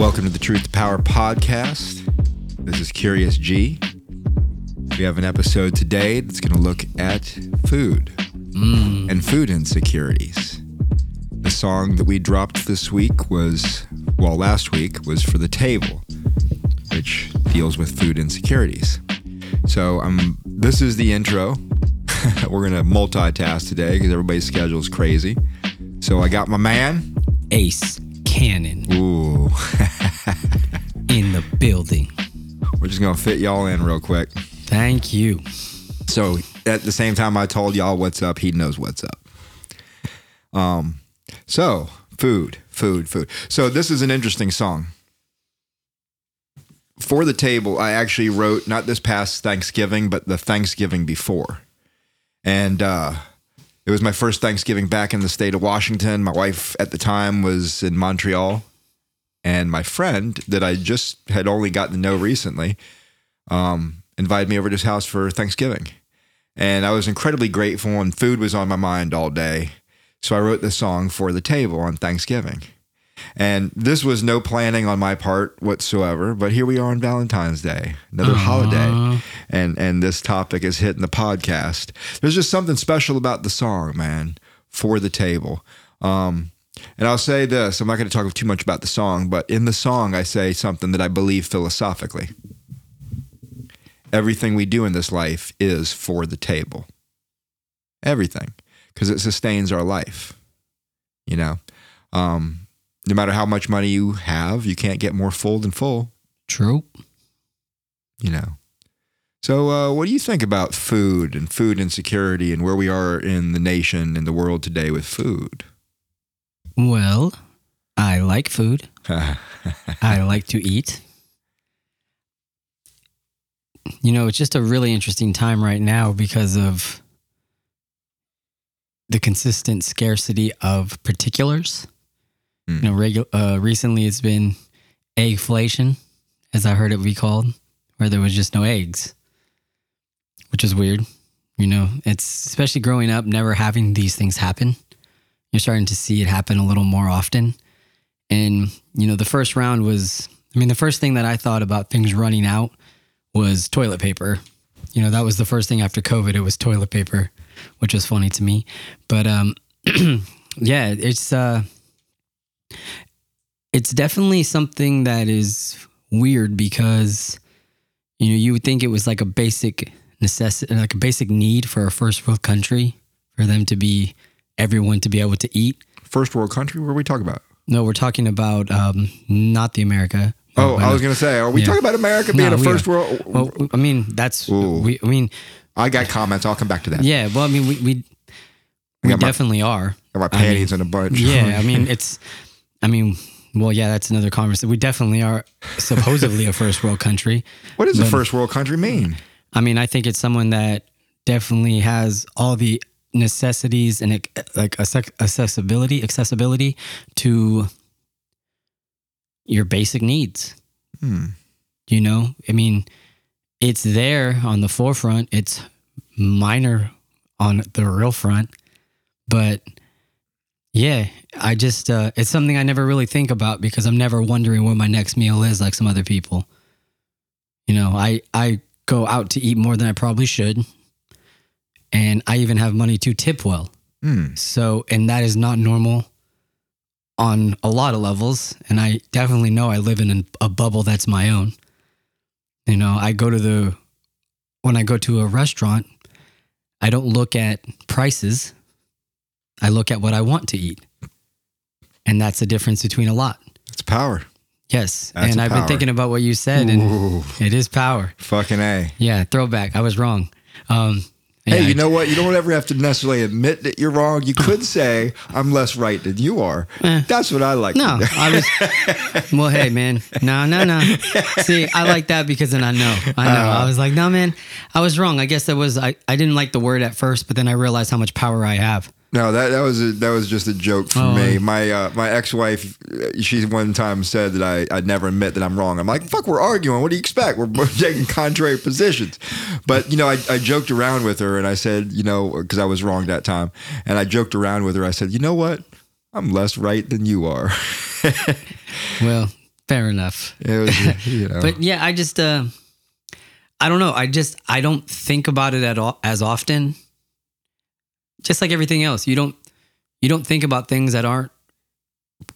Welcome to the Truth to Power podcast. This is Curious G. We have an episode today that's going to look at food and food insecurities. The song that we dropped this week was, well, last week was For the Table, which deals with food insecurities. So this is the intro. We're going to multitask today because everybody's schedule is crazy. So I got my man, Ace Cannon. Ooh. In the building. We're just going to fit y'all in real quick. Thank you. So at the same time I told y'all what's up, he knows what's up. So food. So this is an interesting song. For the Table, I actually wrote not this past Thanksgiving, but the Thanksgiving before. And it was my first Thanksgiving back in the state of Washington. My wife at the time was in Montreal. And my friend that I just had only gotten to know recently invited me over to his house for Thanksgiving. And I was incredibly grateful, and food was on my mind all day. So I wrote the song For the Table on Thanksgiving. And this was no planning on my part whatsoever, but here we are on Valentine's Day, another holiday, and this topic is hitting the podcast. There's just something special about the song, man, For the Table. And I'll say this, I'm not going to talk too much about the song, but in the song I say something that I believe philosophically. Everything we do in this life is for the table. Everything, because it sustains our life, you know? No matter how much money you have, you can't get more full than full. True. You know. So what do you think about food and food insecurity and where we are in the nation and the world today with food? Well, I like food. I like to eat. You know, it's just a really interesting time right now because of the consistent scarcity of particulars. You know, recently it's been eggflation, as I heard it be called, where there was just no eggs, which is weird. You know, it's especially growing up, never having these things happen. You're starting to see it happen a little more often. And, you know, the first round was, I mean, the first thing that I thought about things running out was toilet paper. You know, that was the first thing after COVID. It was toilet paper, which was funny to me. But yeah, It's definitely something that is weird because, you know, you would think it was like a basic necessity, like a basic need for a first world country for them to be, everyone to be able to eat. First world country? What are we talking about? No, we're talking about not the America. Oh, I was going to say, are we talking about America being a first world? Well, I mean, that's, I mean. I got comments. I'll come back to that. Yeah. Well, I mean, we definitely are. Got my panties in a bunch. Yeah. I mean, it's. I mean, well, yeah, that's another conversation. We definitely are supposedly a first world country. What does a first world country mean? I mean, I think it's someone that definitely has all the necessities and like accessibility to your basic needs. You know, I mean, it's there on the forefront. It's minor on the real front, but yeah, I just, it's something I never really think about because I'm never wondering where my next meal is like some other people. You know, I go out to eat more than I probably should. And I even have money to tip well. So, and that is not normal on a lot of levels. And I definitely know I live in a bubble that's my own. You know, when I go to a restaurant, I don't look at prices. I look at what I want to eat. And that's the difference between a lot. It's power. Yes. That's and I've been thinking about what you said, and it is power. Fucking A. Yeah, throwback. I was wrong. Hey, you know what? You don't ever have to necessarily admit that you're wrong. You could say, I'm less right than you are. That's what I like. No, well, hey, man. No. See, I like that because then I know. I was like, no, man, I was wrong. I guess I didn't like the word at first, but then I realized how much power I have. No, that was just a joke for me. My ex-wife, she one time said that I'd never admit that I'm wrong. I'm like, fuck, we're arguing. What do you expect? We're taking contrary positions. But, you know, I joked around with her and I said, you know, because I was wrong that time. And I joked around with her. I said, you know what? I'm less right than you are. Well, Fair enough. It was, you know. But yeah, I just, I don't know. I don't think about it at all as often. Just like everything else, you don't think about things that aren't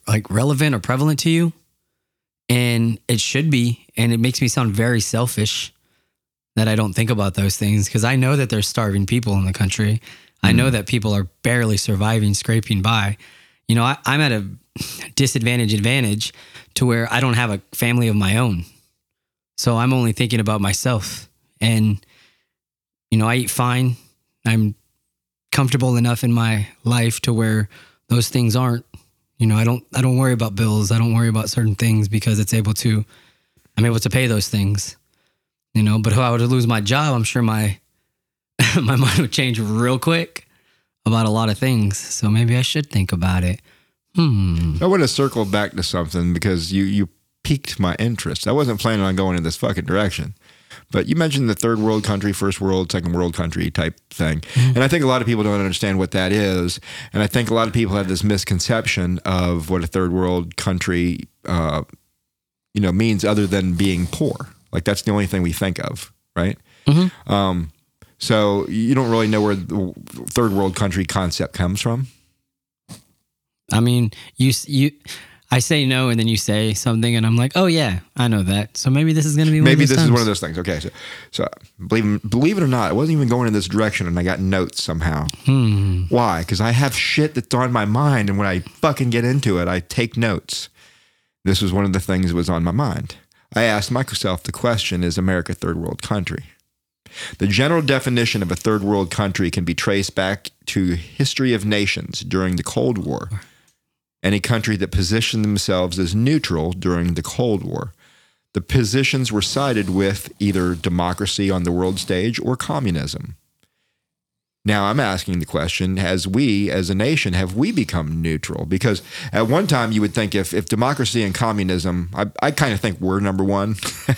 like relevant or prevalent to you, and it should be. And it makes me sound very selfish that I don't think about those things, because I know that there's starving people in the country. I know that people are barely surviving, scraping by. You know, I'm at a disadvantage to where I don't have a family of my own. So I'm only thinking about myself. And, you know, I eat fine. I'm comfortable enough in my life to where those things aren't, you know, I don't worry about bills. I don't worry about certain things because I'm able to pay those things, you know. But if I were to lose my job, I'm sure my mind would change real quick about a lot of things. So maybe I should think about it. I want to circle back to something because you piqued my interest. I wasn't planning on going in this fucking direction, but you mentioned the third world country, first world, second world country type thing. And I think a lot of people don't understand what that is. And I think a lot of people have this misconception of what a third world country, you know, means other than being poor. Like that's the only thing we think of. Right. Mm-hmm. So you don't really know where the third world country concept comes from? I mean, I say no, and then you say something, and I'm like, oh yeah, I know that. So maybe this is going to be one of those times. Maybe this is one of those things. Okay, so believe it or not, I wasn't even going in this direction, and I got notes somehow. Why? Because I have shit that's on my mind, and when I fucking get into it, I take notes. This was one of the things that was on my mind. I asked myself the question, is America a third world country? The general definition of a third world country can be traced back to history of nations during the Cold War. Any country that positioned themselves as neutral during the Cold War. The positions were sided with either democracy on the world stage or communism. Now I'm asking the question, as we as a nation, have we become neutral? Because at one time you would think if democracy and communism, I kind of think we're number one.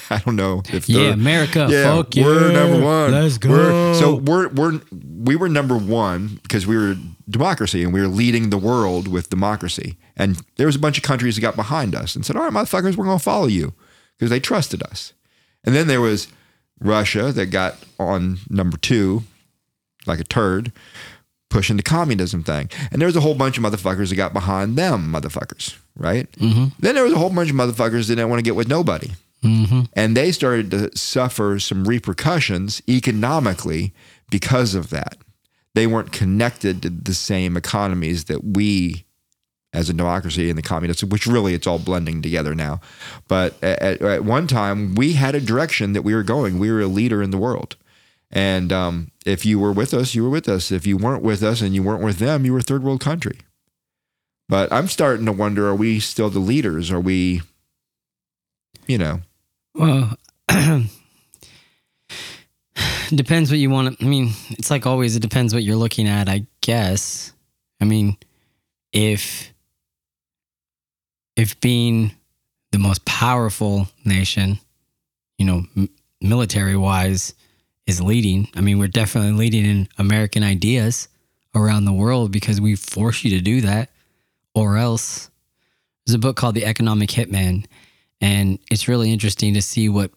I don't know if America, fuck you. We're number one. Let's go. We were number one because we were democracy and we were leading the world with democracy. And there was a bunch of countries that got behind us and said, all right, motherfuckers, we're going to follow you, because they trusted us. And then there was Russia that got on number two, like a turd, pushing the communism thing. And there was a whole bunch of motherfuckers that got behind them motherfuckers, right? Mm-hmm. Then there was a whole bunch of motherfuckers that didn't want to get with nobody. Mm-hmm. And they started to suffer some repercussions economically because of that. They weren't connected to the same economies that we as a democracy and the communists, which really it's all blending together now. But at one time, we had a direction that we were going. We were a leader in the world. And if you were with us, you were with us. If you weren't with us and you weren't with them, you were a third world country. But I'm starting to wonder, are we still the leaders? Are we, you know? Well, depends what you want to, I mean, it's like always, it depends what you're looking at, I guess. I mean, if being the most powerful nation, you know, military-wise, is leading. I mean, we're definitely leading in American ideas around the world because we force you to do that, or else. There's a book called The Economic Hitman, and it's really interesting to see what,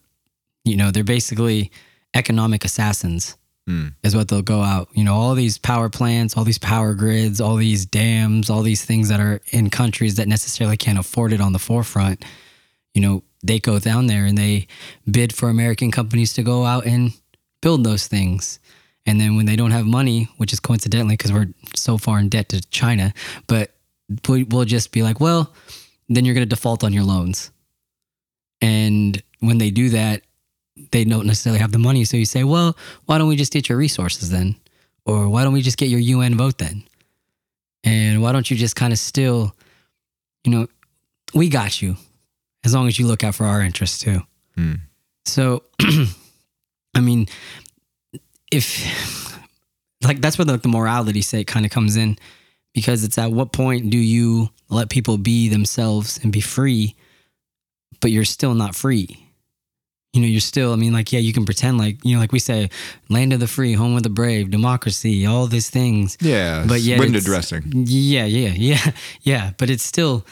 you know, they're basically economic assassins is what they'll go out. You know, all these power plants, all these power grids, all these dams, all these things that are in countries that necessarily can't afford it on the forefront. You know, they go down there and they bid for American companies to go out and build those things. And then when they don't have money, which is coincidentally because we're so far in debt to China, but we'll just be like, well, then you're going to default on your loans. And when they do that, they don't necessarily have the money. So you say, well, why don't we just get your resources then? Or why don't we just get your UN vote then? And why don't you just kind of still, you know, we got you as long as you look out for our interests too. So I mean, if like that's where the morality sake kind of comes in, because it's at what point do you let people be themselves and be free, but you're still not free. You know, you're still, I mean, like, yeah, you can pretend like, you know, like we say, land of the free, home of the brave, democracy, all these things. Yeah. But yet window dressing. Yeah. But it's still,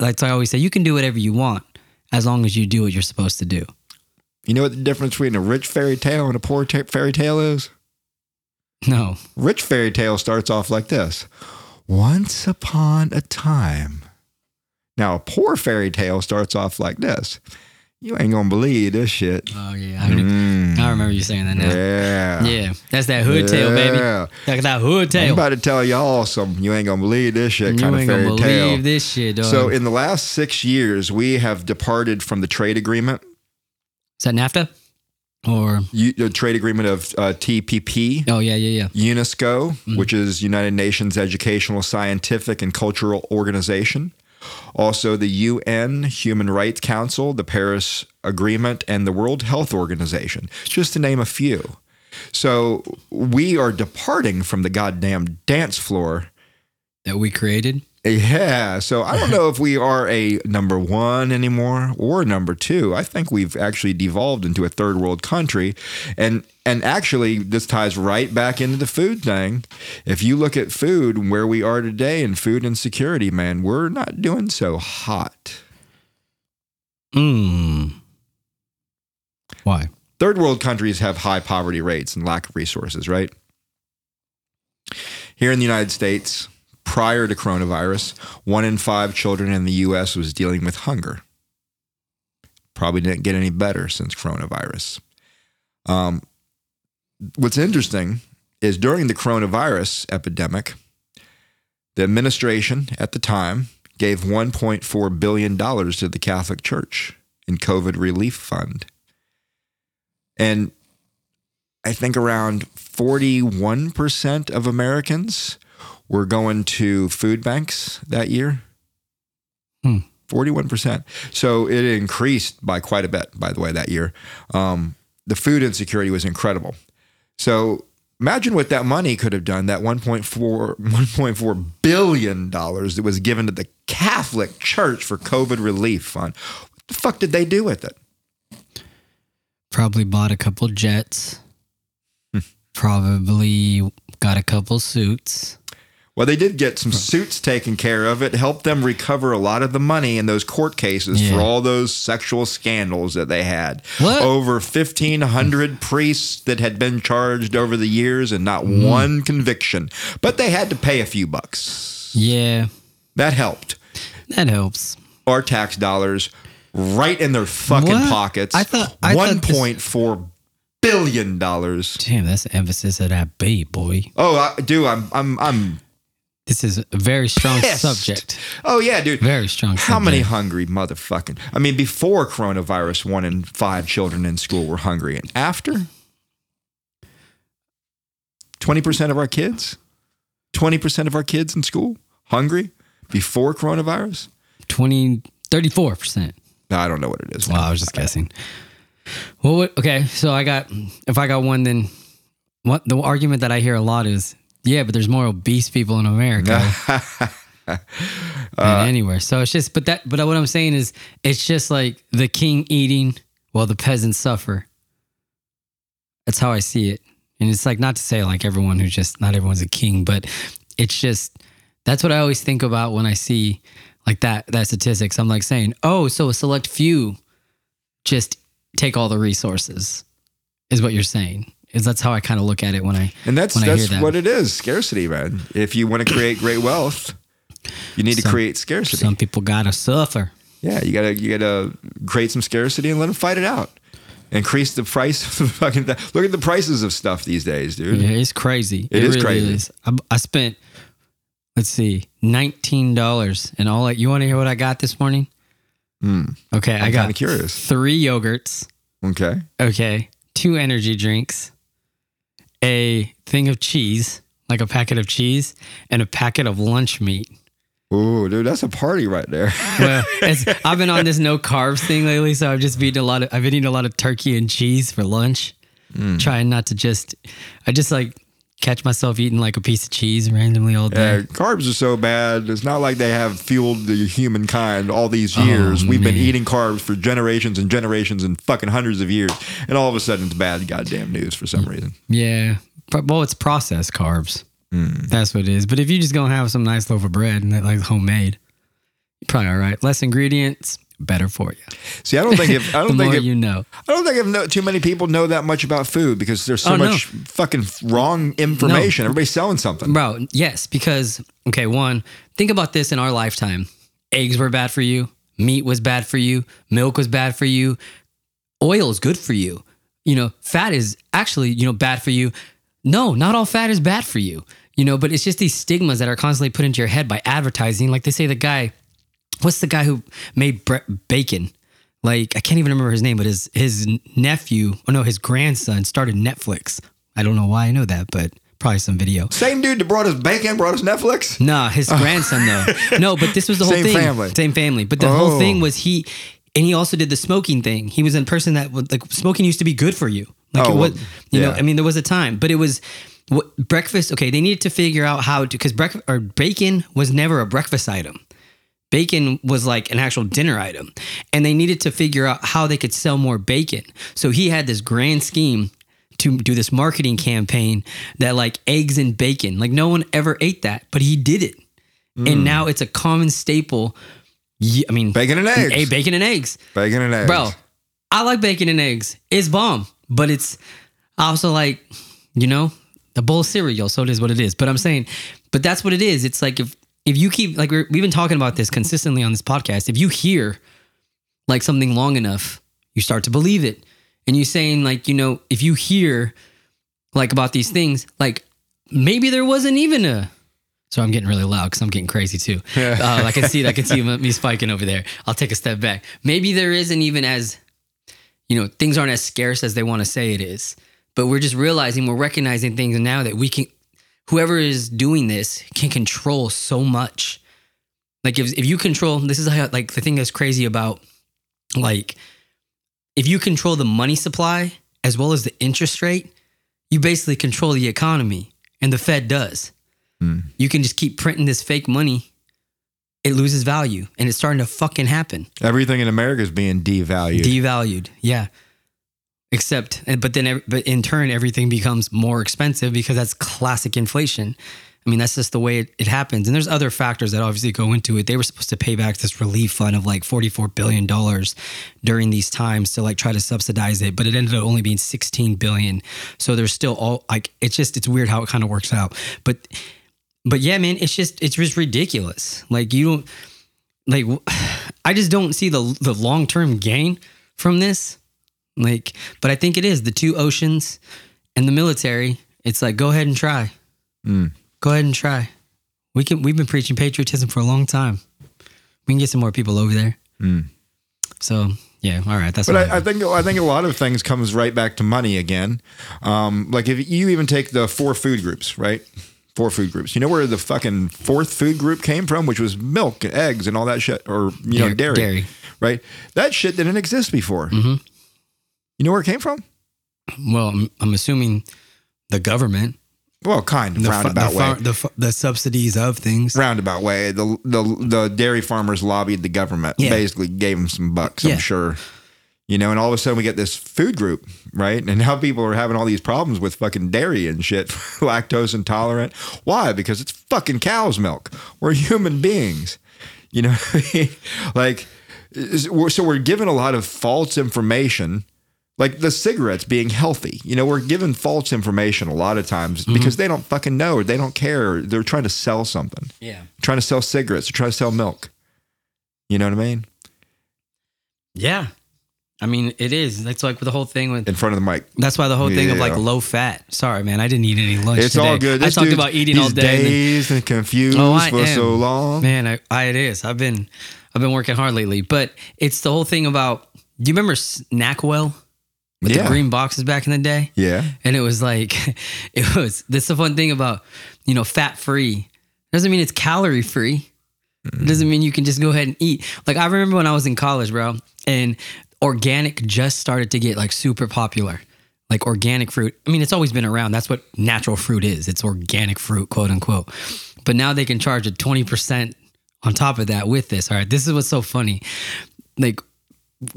Like I always say, you can do whatever you want as long as you do what you're supposed to do. You know what the difference between a rich fairy tale and a poor fairy tale is? No. Rich fairy tale starts off like this. Once upon a time. Now, a poor fairy tale starts off like this. You ain't gonna believe this shit. Oh, yeah. I remember you saying that now. Yeah. Yeah. That's that hood tale, baby. That's that hood tale. I'm about to tell y'all some you ain't gonna believe this shit kind of fairy tale. You ain't gonna believe this shit, dog. So in the last 6 years, we have departed from the trade agreement. Is that NAFTA? Or the trade agreement of TPP. Oh, yeah. UNESCO, which is United Nations Educational, Scientific, and Cultural Organization. Also, the UN Human Rights Council, the Paris Agreement, and the World Health Organization, just to name a few. So we are departing from the goddamn dance floor that we created. Yeah. So I don't know if we are a number one anymore or number two. I think we've actually devolved into a third world country. And actually, this ties right back into the food thing. If you look at food and where we are today and food insecurity, man, we're not doing so hot. Why? Third world countries have high poverty rates and lack of resources, right? Here in the United States, prior to coronavirus, 1 in 5 children in the U.S. was dealing with hunger. Probably didn't get any better since coronavirus. What's interesting is during the coronavirus epidemic, the administration at the time gave $1.4 billion to the Catholic Church in COVID relief fund. And I think around 41% of Americans we're going to food banks that year, 41%. So it increased by quite a bit, by the way, that year. The food insecurity was incredible. So imagine what that money could have done, that $1.4 billion that was given to the Catholic Church for COVID relief fund. What the fuck did they do with it? Probably bought a couple jets. Probably got a couple suits. Well, they did get some suits taken care of. It helped them recover a lot of the money in those court cases for all those sexual scandals that they had. What? Over 1,500 priests that had been charged over the years and not one conviction. But they had to pay a few bucks. Yeah. That helped. That helps. Our tax dollars right in their fucking pockets. I $1.4 billion. Damn, that's the emphasis of that B, boy. Oh, I do. I'm this is a very strong subject. Oh, yeah, dude. Very strong subject. How many hungry motherfucking... I mean, before coronavirus, 1 in 5 children in school were hungry. And after? 20% of our kids? 20% of our kids in school hungry before coronavirus? 34%. I don't know what it is. Wow, I was just guessing. Well, okay, so if I got one, then what the argument that I hear a lot is... Yeah, but there's more obese people in America than anywhere. So it's just, but what I'm saying is, it's just like the king eating while the peasants suffer. That's how I see it. And it's like, not to say like everyone who's just, not everyone's a king, but it's just, that's what I always think about when I see like that statistics. I'm like saying, oh, so a select few just take all the resources is what you're saying. That's how I kind of look at it when I hear that. What it is, scarcity, man. If you want to create great wealth, you need to create scarcity. Some people gotta suffer. Yeah, you gotta create some scarcity and let them fight it out. Increase the price of fucking. Look at the prices of stuff these days, dude. Yeah, it's crazy. It really is crazy. I spent, let's see, $19, and all that. You want to hear what I got this morning? Okay, I got curious. 3 yogurts. Okay, 2 energy drinks. A thing of cheese, like a packet of cheese, and a packet of lunch meat. Ooh, dude, that's a party right there. Well, I've been on this no carbs thing lately, so I've been eating a lot of turkey and cheese for lunch. Trying not to I just like catch myself eating like a piece of cheese randomly all day. Yeah, carbs are so bad. It's not like they have fueled the humankind all these years. We've been eating carbs for generations and generations and fucking hundreds of years. And all of a sudden it's bad goddamn news for some reason. Yeah. Well, it's processed carbs. That's what it is. But if you just gonna have some nice loaf of bread and that like homemade, Probably all right. Less ingredients, better for you. See, I don't think if I don't think if, you know. I don't think if no, too many people know that much about food because there's so much fucking wrong information. No. Everybody's selling something. Bro, yes, because okay, one, think about this in our lifetime. Eggs were bad for you, meat was bad for you, milk was bad for you, oil is good for you. You know, fat is actually, you know, bad for you. No, not all fat is bad for you. You know, but it's just these stigmas that are constantly put into your head by advertising. Like they say the guy, what's the guy who made bacon? Like, I can't even remember his name, but his grandson started Netflix. I don't know why I know that, but probably some video. Same dude that brought us bacon, brought us Netflix? Nah, his grandson though. No, but this was the whole thing. Same family. But the whole thing was he also did the smoking thing. He was a person that smoking used to be good for you. Like there was a time, but it was... What, breakfast? Okay, they needed to figure out how to because bacon was never a breakfast item. Bacon was like an actual dinner item, and they needed to figure out how they could sell more bacon. So he had this grand scheme to do this marketing campaign that like eggs and bacon, like no one ever ate that, but he did it, and now it's a common staple. I mean, bacon and eggs, bro. I like bacon and eggs. It's bomb, but it's also like the bowl of cereal, so it is what it is. But I'm saying, but that's what it is. It's like if you keep, like we've been talking about this consistently on this podcast, if you hear like something long enough, you start to believe it. And you're saying like, if you hear like about these things, like maybe there wasn't even a, so I'm getting really loud because I'm getting crazy too. Yeah. I can see me spiking over there. I'll take a step back. Maybe there isn't even as, things aren't as scarce as they want to say it is. But we're just realizing, we're recognizing things now that we can, whoever is doing this can control so much. Like if you control, this is how, like the thing that's crazy about, like if you control the money supply as well as the interest rate, you basically control the economy, and the Fed does. Mm. You can just keep printing this fake money. It loses value, and it's starting to fucking happen. Everything in America is being devalued. Yeah. But in turn, everything becomes more expensive because that's classic inflation. I mean, that's just the way it happens. And there's other factors that obviously go into it. They were supposed to pay back this relief fund of like $44 billion during these times to like try to subsidize it, but it ended up only being $16 billion. So there's still it's weird how it kind of works out. But yeah, man, it's just ridiculous. Like I just don't see the long-term gain from this. Like, but I think it is the two oceans and the military. It's like, go ahead and try. Go ahead and try. We've been preaching patriotism for a long time. We can get some more people over there. So yeah, all right. That's. But I think a lot of things comes right back to money again. Like if you even take the four food groups, right? Four food groups. You know where the fucking fourth food group came from, which was milk and eggs and all that shit, or dairy, right? That shit didn't exist before. Mm-hmm. You know where it came from? Well, I'm assuming the government. Well, kind of roundabout way. The subsidies of things. Roundabout way. The dairy farmers lobbied the government. Yeah. Basically gave them some bucks, I'm sure. And all of a sudden we get this food group, right? And now people are having all these problems with fucking dairy and shit, lactose intolerant. Why? Because it's fucking cow's milk. We're human beings. You know what I mean? Like, so we're given a lot of false information. Like the cigarettes being healthy, we're given false information a lot of times because they don't fucking know or they don't care. They're trying to sell something. Yeah. Trying to sell cigarettes, trying to sell milk. You know what I mean? Yeah. I mean, it is. That's like the whole thing with in front of the mic. That's why the whole thing of like low fat. Sorry, man. I didn't eat any lunch today. It's all good. I talked about eating all day. Dazed and confused so long. Man, it is. I've been working hard lately, but it's the whole thing about, do you remember Snackwell? With the green boxes back in the day. Yeah. And it was like, that's the fun thing about, fat free. Doesn't mean it's calorie free. Mm-hmm. It doesn't mean you can just go ahead and eat. Like I remember when I was in college, bro, and organic just started to get like super popular. Like organic fruit. I mean, it's always been around. That's what natural fruit is. It's organic fruit, quote unquote. But now they can charge a 20% on top of that with this. All right. This is what's so funny. Like,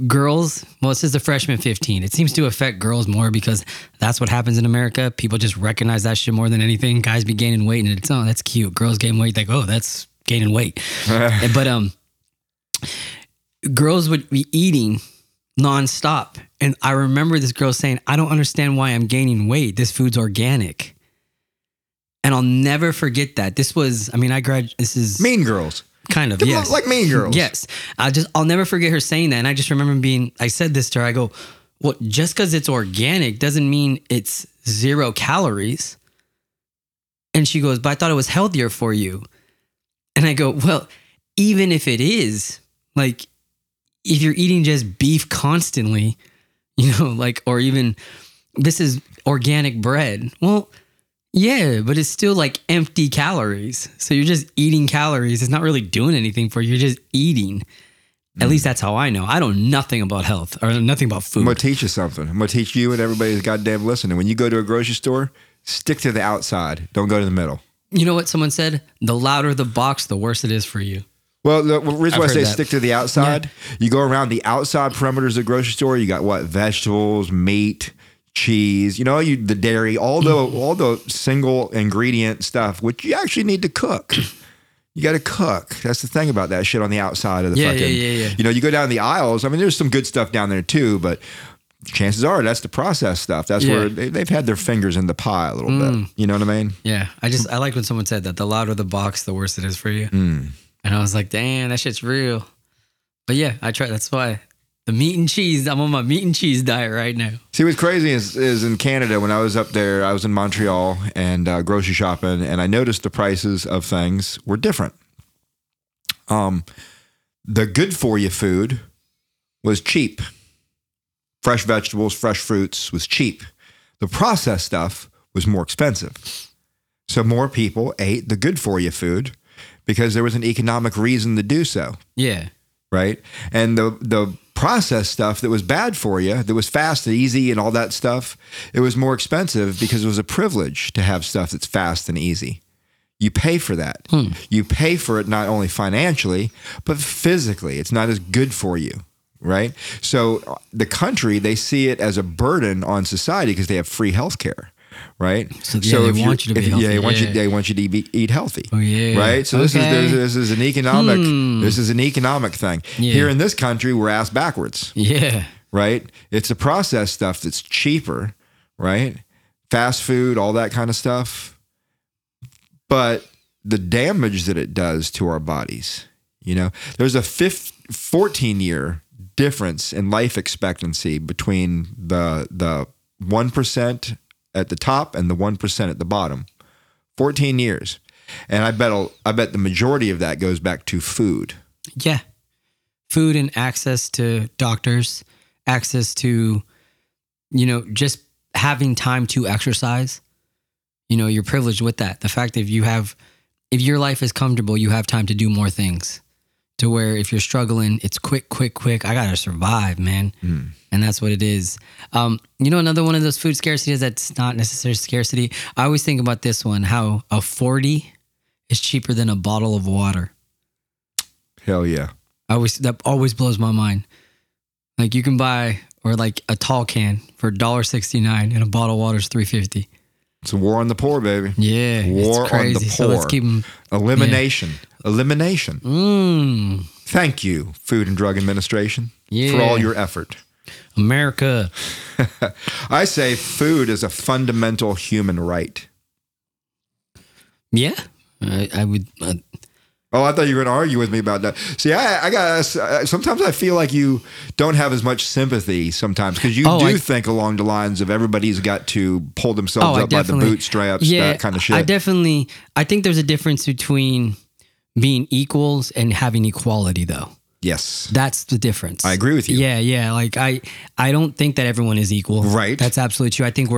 girls, well, it says the freshman 15. It seems to affect girls more because that's what happens in America. People just recognize that shit more than anything. Guys be gaining weight and it's, oh, that's cute. Girls gain weight, like, oh, that's gaining weight. But girls would be eating nonstop. And I remember this girl saying, I don't understand why I'm gaining weight. This food's organic. And I'll never forget that. This was, I mean, this is Mean Girls. Kind of, yes. Like Mean Girls. Yes. I'll never forget her saying that. And I just remember I said this to her, I go, well, just because it's organic doesn't mean it's 0 calories. And she goes, but I thought it was healthier for you. And I go, well, even if it is, like, if you're eating just beef constantly, you know, like, or even this is organic bread. Well, yeah, but it's still like empty calories. So you're just eating calories. It's not really doing anything for you. You're just eating. At least that's how I know. I know nothing about health or nothing about food. I'm going to teach you something. I'm going to teach you and everybody that's goddamn listening. When you go to a grocery store, stick to the outside. Don't go to the middle. You know what someone said? The louder the box, the worse it is for you. Well, the reason why I say stick to the outside, you go around the outside perimeters of the grocery store. You got what? Vegetables, meat, cheese, the dairy, all the single ingredient stuff, which you actually need to cook. You got to cook. That's the thing about that shit on the outside of the fucking. You go down the aisles. I mean, there's some good stuff down there too, but chances are that's the processed stuff. That's where they've had their fingers in the pie a little bit. You know what I mean? Yeah. I like when someone said that the louder the box, the worse it is for you. Mm. And I was like, damn, that shit's real. But yeah, I try. That's why the meat and cheese, I'm on my meat and cheese diet right now. See, what's crazy is in Canada, when I was up there, I was in Montreal and grocery shopping, and I noticed the prices of things were different. The good for you food was cheap. Fresh vegetables, fresh fruits was cheap. The processed stuff was more expensive. So more people ate the good for you food because there was an economic reason to do so. Yeah. Right? And the processed stuff that was bad for you, that was fast and easy and all that stuff, it was more expensive because it was a privilege to have stuff that's fast and easy. You pay for that. Hmm. You pay for it not only financially, but physically. It's not as good for you. Right? So the country, they see it as a burden on society because they have free health care. Right? So they want you to be healthy. They want you to eat healthy. Oh, yeah. Right? So this is an economic thing. Yeah. Here in this country, we're ass backwards. Yeah. Right? It's the processed stuff that's cheaper, right? Fast food, all that kind of stuff. But the damage that it does to our bodies, there's a 14-year difference in life expectancy between the 1% at the top and the 1% at the bottom. 14 years. And I bet the majority of that goes back to food. Yeah. Food and access to doctors, access to, just having time to exercise. You're privileged with that. The fact that if your life is comfortable, you have time to do more things. To where if you're struggling, it's quick. I got to survive, man. Mm. And that's what it is. Another one of those food scarcities that's not necessarily scarcity. I always think about this one, how a 40 is cheaper than a bottle of water. Hell yeah. That always blows my mind. Like you can buy a tall can for $1.69 and a bottle of water is $3.50. It's a war on the poor, baby. Yeah. War it's crazy. On the poor. So let's keep them. Elimination. Yeah. Elimination. Mm. Thank you, Food and Drug Administration, for all your effort. America. I say food is a fundamental human right. Yeah. I would. I thought you were going to argue with me about that. See, I got. Sometimes I feel like you don't have as much sympathy sometimes because you think along the lines of everybody's got to pull themselves up by the bootstraps, that kind of shit. I think there's a difference between being equals and having equality, though. Yes. That's the difference. I agree with you. Yeah, yeah. Like, I don't think that everyone is equal. Right. That's absolutely true. I think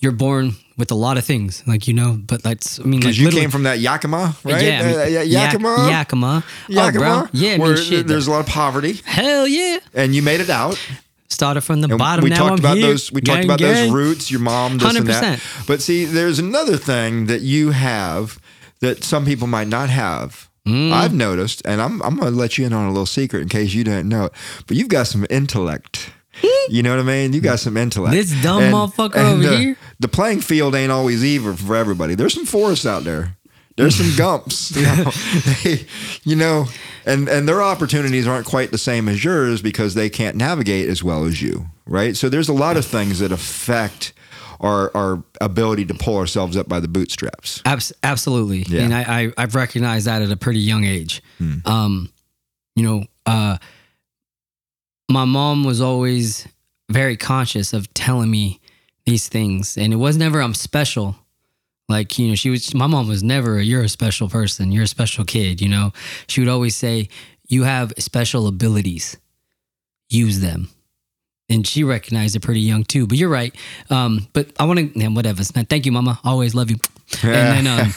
you're born with a lot of things, but because you came from that Yakima, right? Yeah. Yakima. Oh, bro. Yeah, there's a lot of poverty. Hell yeah. And you made it out. Started from the bottom. We talked about those roots, your mom, this 100%. And that. But see, there's another thing that you have that some people might not have. Mm. I've noticed, and I'm going to let you in on a little secret in case you didn't know it, but you've got some intellect. You know what I mean? You got some intellect. This dumb motherfucker over here. The playing field ain't always even for everybody. There's some forests out there. There's some gumps, you know, and their opportunities aren't quite the same as yours because they can't navigate as well as you, right? So there's a lot of things that affect our ability to pull ourselves up by the bootstraps. Absolutely. Yeah. And I've recognized that at a pretty young age. Hmm. My mom was always very conscious of telling me these things, and it was never, I'm special. Like, you know, my mom was never, you're a special person, you're a special kid, you know. She would always say, you have special abilities, use them. And she recognized it pretty young too, but you're right. But I want to, whatever. Thank you, mama. Always love you. And then,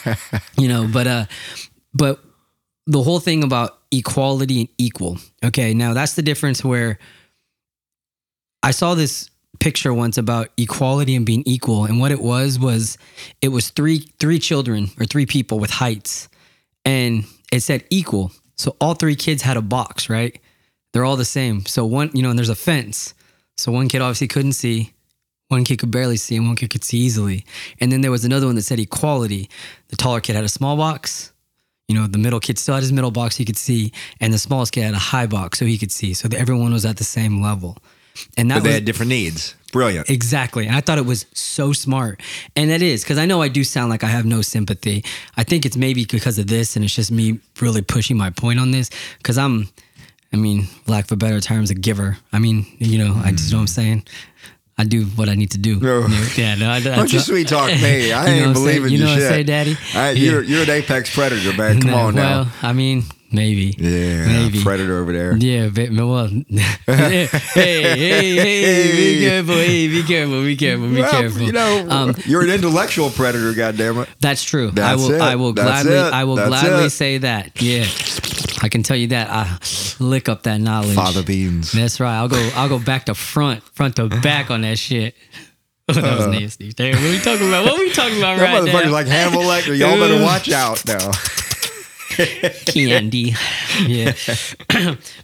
but the whole thing about equality and equal. Okay. Now that's the difference where I saw this picture once about equality and being equal, and what it was it was three children or three people with heights, and it said equal. So all three kids had a box, right? They're all the same. So one, and there's a fence. So one kid obviously couldn't see, one kid could barely see, and one kid could see easily. And then there was another one that said equality. The taller kid had a small box, the middle kid still had his middle box, he could see, and the smallest kid had a high box, so he could see. So everyone was at the same level. And that but they had different needs. Brilliant. Exactly. And I thought it was so smart. And that is, because I know I do sound like I have no sympathy. I think it's maybe because of this, and it's just me really pushing my point on this, because I mean, lack of better terms, a giver. I mean, I just know what I'm saying. I do what I need to do. No. Yeah, no. Don't you sweet talk me? I ain't believing you shit. You know what I'm saying, Daddy? You're an apex predator, man. Come on now. Well, I mean... Maybe. Yeah. Maybe. Predator over there. Yeah. Well, hey, be careful. Hey, be careful. You're an intellectual predator, goddammit. That's true. I will gladly say that. Yeah. I can tell you that. I lick up that knowledge. Father Beans. That's right. I'll go back to front to back on that shit. That was nasty. Damn, what are we talking about? That right now? That motherfucker's like Hannibal Lecter. Y'all better watch out now. Candy. Yeah.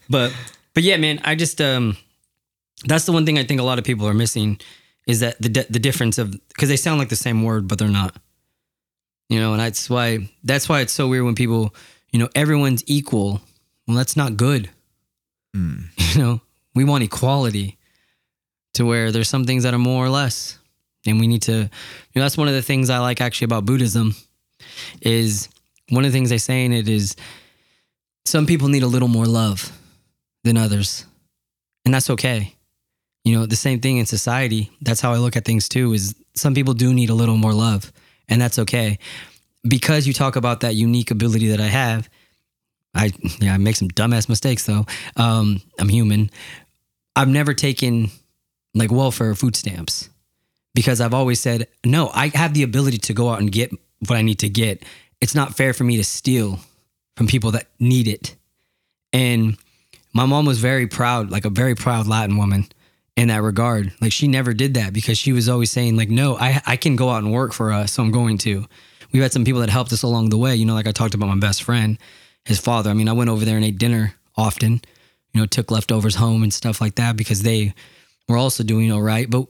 but yeah, man, I just, that's the one thing I think a lot of people are missing, is that the difference of, because they sound like the same word, but they're not, and that's why it's so weird when people, everyone's equal. Well, that's not good. Mm. We want equality to where there's some things that are more or less, and we need to, that's one of the things I like actually about Buddhism is, one of the things they say in it is some people need a little more love than others, and that's okay. The same thing in society. That's how I look at things too, is some people do need a little more love, and that's okay. Because you talk about that unique ability that I have, I make some dumbass mistakes though. I'm human. I've never taken like welfare or food stamps because I've always said, no, I have the ability to go out and get what I need to get. It's not fair for me to steal from people that need it. And my mom was very proud, like a very proud Latin woman in that regard. Like she never did that because she was always saying like, no, I can go out and work for us. So I'm going to. We've had some people that helped us along the way. Like I talked about my best friend, his father. I mean, I went over there and ate dinner often, took leftovers home and stuff like that because they were also doing all right. But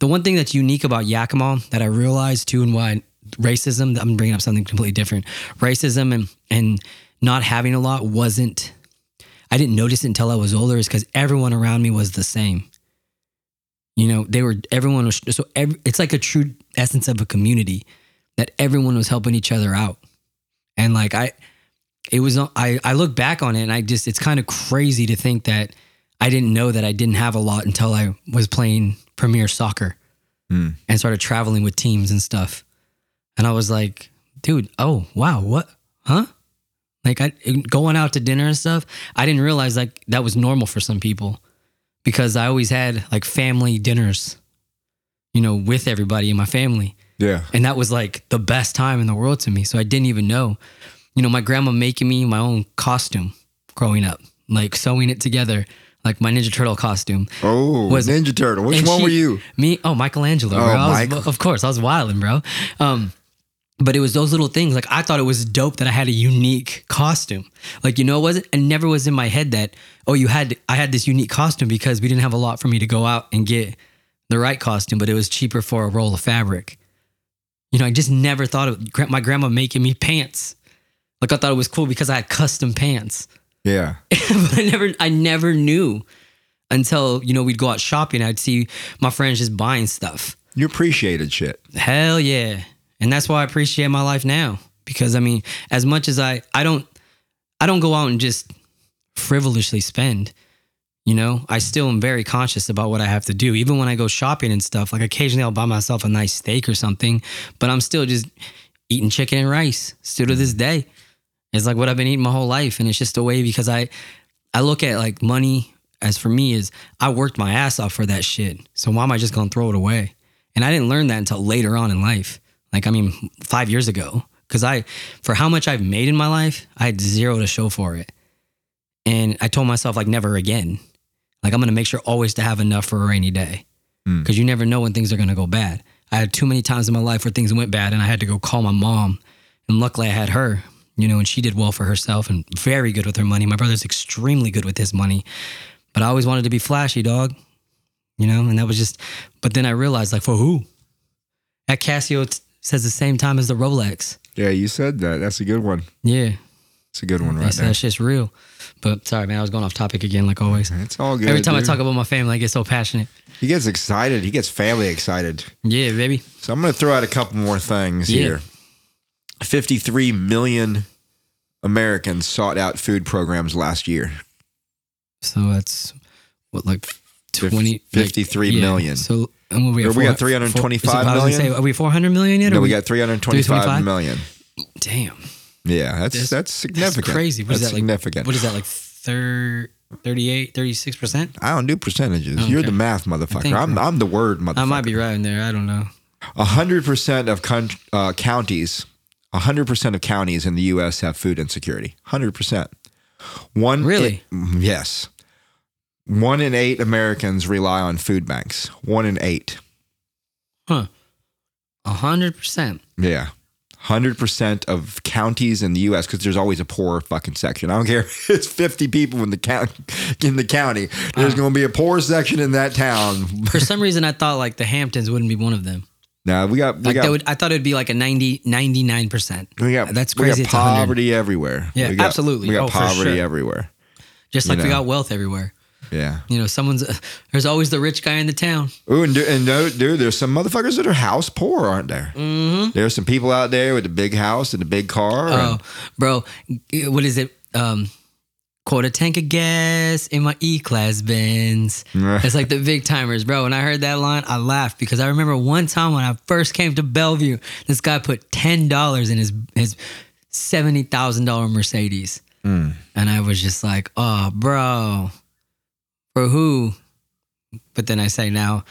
the one thing that's unique about Yakima that I realized too, and why racism, I'm bringing up something completely different. Racism and not having a lot I didn't notice it until I was older, is because everyone around me was the same. It's like a true essence of a community that everyone was helping each other out. And like, I look back on it and it's kind of crazy to think that I didn't know that I didn't have a lot until I was playing premier soccer and started traveling with teams and stuff. And I was like, dude, oh, wow, what? Huh? Like going out to dinner and stuff, I didn't realize like that was normal for some people because I always had like family dinners, with everybody in my family. Yeah. And that was like the best time in the world to me. So I didn't even know, my grandma making me my own costume growing up, like sewing it together. Like my Ninja Turtle costume. Oh, Ninja Turtle. Which one were you? Me? Oh, Michelangelo. Oh, bro. Of course, I was wilding, bro. But it was those little things. Like I thought it was dope that I had a unique costume. Like, it wasn't, and never was in my head that, I had this unique costume because we didn't have a lot for me to go out and get the right costume, but it was cheaper for a roll of fabric. You know, I just never thought of my grandma making me pants. Like, I thought it was cool because I had custom pants. Yeah. But I never knew until, you know, we'd go out shopping. I'd see my friends just buying stuff. You appreciated shit. Hell yeah. And that's why I appreciate my life now. Because, I mean, as much as I don't go out and just frivolously spend, you know, I still am very conscious about what I have to do. Even when I go shopping and stuff, like occasionally I'll buy myself a nice steak or something, but I'm still just eating chicken and rice still to this day. It's like what I've been eating my whole life. And it's just a way, because I look at like money as, for me, is I worked my ass off for that shit. So why am I just going to throw it away? And I didn't learn that until later on in life. Like, I mean, 5 years ago, because for how much I've made in my life, I had zero to show for it. And I told myself, like, never again. Like, I'm going to make sure always to have enough for a rainy day, because you never know when things are going to go bad. I had too many times in my life where things went bad and I had to go call my mom. And luckily I had her, you know, and she did well for herself and very good with her money. My brother's extremely good with his money, but I always wanted to be flashy, dog, you know, and that was just, but then I realized, like, for who? That Casio says the same time as the Rolex. Yeah, you said that. That's a good one. Yeah. It's a good one right there. That shit's real. But sorry, man, I was going off topic again, like always. It's all good. Every time I talk about my family, I get so passionate. He gets excited. He gets family excited. Yeah, baby. So I'm going to throw out a couple more things here. 53 million Americans sought out food programs last year. So that's what, like 20? 53 million. So and we got 325 million. Say, are we 400 million yet? No, we got 325 million. Damn. Yeah, that's significant. That's crazy. What is that, significant. Like, what is that, like 38, 36%? I don't do percentages. Oh, you're okay. The math motherfucker. I'm the word motherfucker. I might be right in there. I don't know. 100% of counties, 100% of counties in the U.S. have food insecurity. 100%. Really? Yes. 1 in 8 Americans rely on food banks. 1 in 8. Huh. 100%. Yeah. 100% of counties in the U.S., because there's always a poor fucking section. I don't care if it's 50 people in the county. There's going to be a poor section in that town. For some reason, I thought like the Hamptons wouldn't be one of them. No, I thought it would be like a 99%. That's crazy. We got poverty everywhere. Yeah, absolutely. We got poverty everywhere. Just like we got wealth everywhere. Yeah. You know, there's always the rich guy in the town. Ooh, and there's some motherfuckers that are house poor, aren't there? Mm-hmm. There's some people out there with the big house and the big car. Oh, bro, what is it? Quarter tank of gas in my E-Class Benz. It's like the big timers, bro. When I heard that line, I laughed because I remember one time when I first came to Bellevue, this guy put $10 in his $70,000 Mercedes. Mm. And I was just like, oh, bro. For who? But then I say now,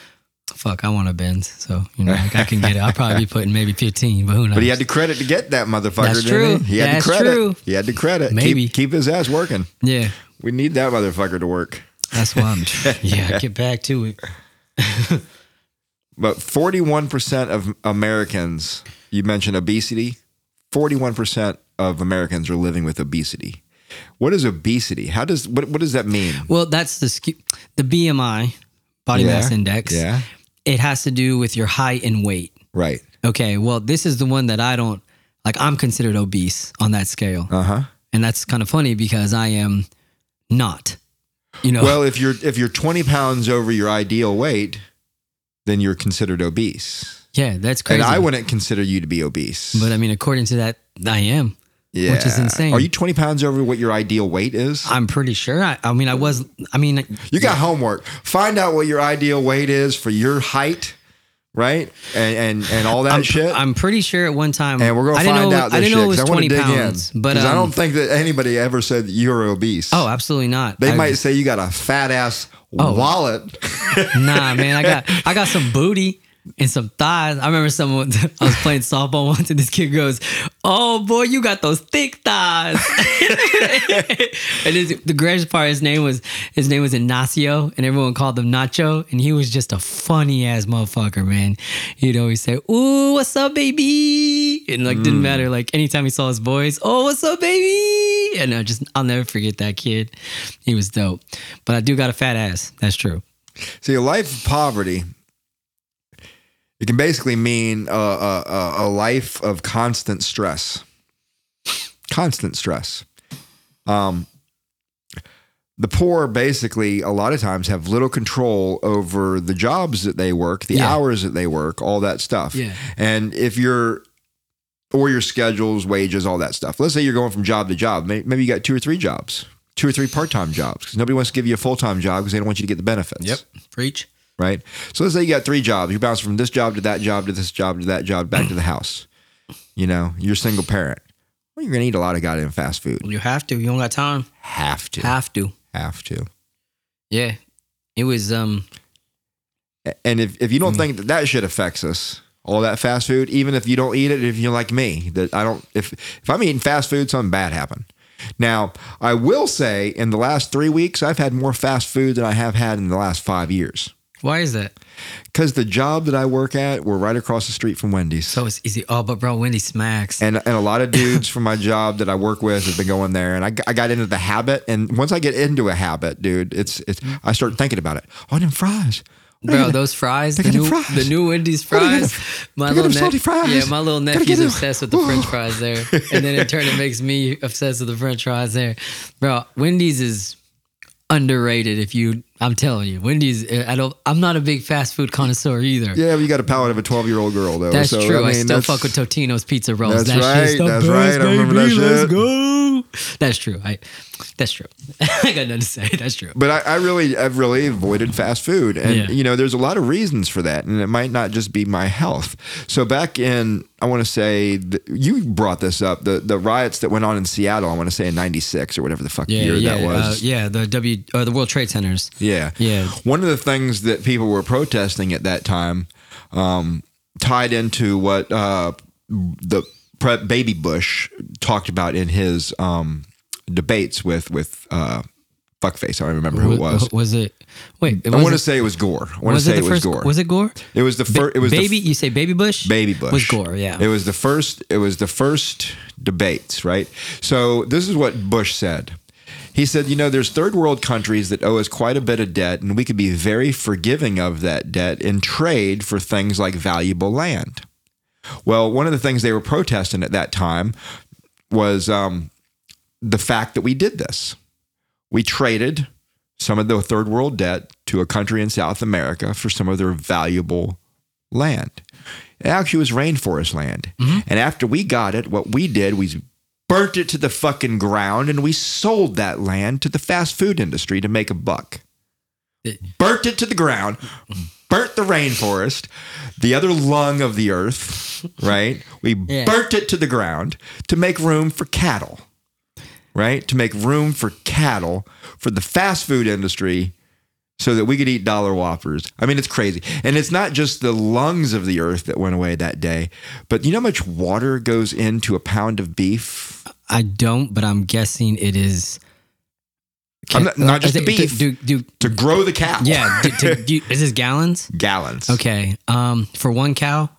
fuck, I want a Benz. So, you know, like I can get it. I'll probably be putting maybe 15, but who knows? But he had the credit to get that motherfucker. That's true. He had the credit. He had the credit. Maybe. Keep his ass working. Yeah. We need that motherfucker to work. That's why I'm get back to it. But 41% of Americans, you mentioned obesity, 41% of Americans are living with obesity. What is obesity? What does that mean? Well, that's the BMI, body mass index. Yeah. It has to do with your height and weight. Right. Okay. Well, this is the one that I don't like. I'm considered obese on that scale. Uh-huh. And that's kind of funny because I am not, you know. Well, if you're 20 pounds over your ideal weight, then you're considered obese. Yeah, that's crazy. And I wouldn't consider you to be obese. But I mean, according to that, I am. Yeah. Which is insane. Are you 20 pounds over what your ideal weight is? I'm pretty sure. I mean, you got homework. Find out what your ideal weight is for your height, right? And all that shit. I'm pretty sure at one time. And we're going to find out this shit. I didn't know it was 20 pounds. Because I don't think that anybody ever said that you're obese. Oh, absolutely not. They might say you got a fat ass wallet. Nah, man. I got some booty. And some thighs. I remember I was playing softball once and this kid goes, oh boy, you got those thick thighs. And the greatest part, his name was Ignacio and everyone called him Nacho. And he was just a funny ass motherfucker, man. He'd always say, ooh, what's up, baby? And like, didn't matter. Like anytime he saw his boys, oh, what's up, baby? And I'll never forget that kid. He was dope. But I do got a fat ass. That's true. See, a life of poverty It can basically mean a life of constant stress. Constant stress. The poor basically a lot of times have little control over the jobs that they work, the hours that they work, all that stuff. Yeah. And if you're, or your schedules, wages, all that stuff. Let's say you're going from job to job. Maybe you got two or three jobs, two or three part-time jobs, because nobody wants to give you a full-time job because they don't want you to get the benefits. Yep. Preach. Right? So let's say you got three jobs. You're bouncing from this job to that job to this job to that job back to the house. You know, you're a single parent. Well, you're going to eat a lot of goddamn fast food. You have to. You don't got time. Have to. Have to. Have to. Yeah. It was... And if you don't think that shit affects us, all that fast food, even if you don't eat it, if you're like me, that I don't... If I'm eating fast food, something bad happened. Now, I will say in the last 3 weeks, I've had more fast food than I have had in the last 5 years. Why is that? Because the job that I work at, we're right across the street from Wendy's. So it's easy. Oh, but bro, Wendy's smacks. And a lot of dudes from my job that I work with have been going there. And I got into the habit. And once I get into a habit, dude, it's I start thinking about it. Oh, them fries. Bro, those fries, the new Wendy's fries. My little fries. Yeah, my little nephew's obsessed with the French fries there. And then in turn, it makes me obsessed with the French fries there. Bro, Wendy's is... underrated. I'm telling you, Wendy's. I'm not a big fast food connoisseur either. Yeah, but you got a palate of a 12-year-old girl though. That's true. I still fuck with Totino's pizza rolls. That's right. That's right. I remember that shit. Let's go. That's true. That's true. I got nothing to say. That's true. But I've really avoided fast food, and you know, there's a lot of reasons for that, and it might not just be my health. So back in, I want to say you brought this up, the riots that went on in Seattle. I want to say in '96 or whatever the fuck year that was. The World Trade Centers. Yeah. One of the things that people were protesting at that time tied into what the Baby Bush talked about in his debates with fuckface. I don't remember who it was. Was it? Wait, I want to say it was Gore. I want to say it was Gore. Was it Gore? It was the first. It was baby. You say Baby Bush? Baby Bush was Gore. Yeah. It was the first. It was the first debates, right? So this is what Bush said. He said, you know, there's third world countries that owe us quite a bit of debt, and we could be very forgiving of that debt in trade for things like valuable land. Well, one of the things they were protesting at that time was the fact that we did this. We traded some of the third world debt to a country in South America for some of their valuable land. It actually was rainforest land. Mm-hmm. And after we got it, what we did, we burnt it to the fucking ground, and we sold that land to the fast food industry to make a buck. Burnt it to the ground, burnt the rainforest, the other lung of the earth, right? We burnt it to the ground to make room for cattle, right? To make room for cattle for the fast food industry so that we could eat dollar whoppers. I mean, it's crazy. And it's not just the lungs of the earth that went away that day, but you know how much water goes into a pound of beef? I don't, but I'm guessing it is... Not just the beef, to grow the cow. Yeah, is this gallons? Gallons. Okay, for one cow?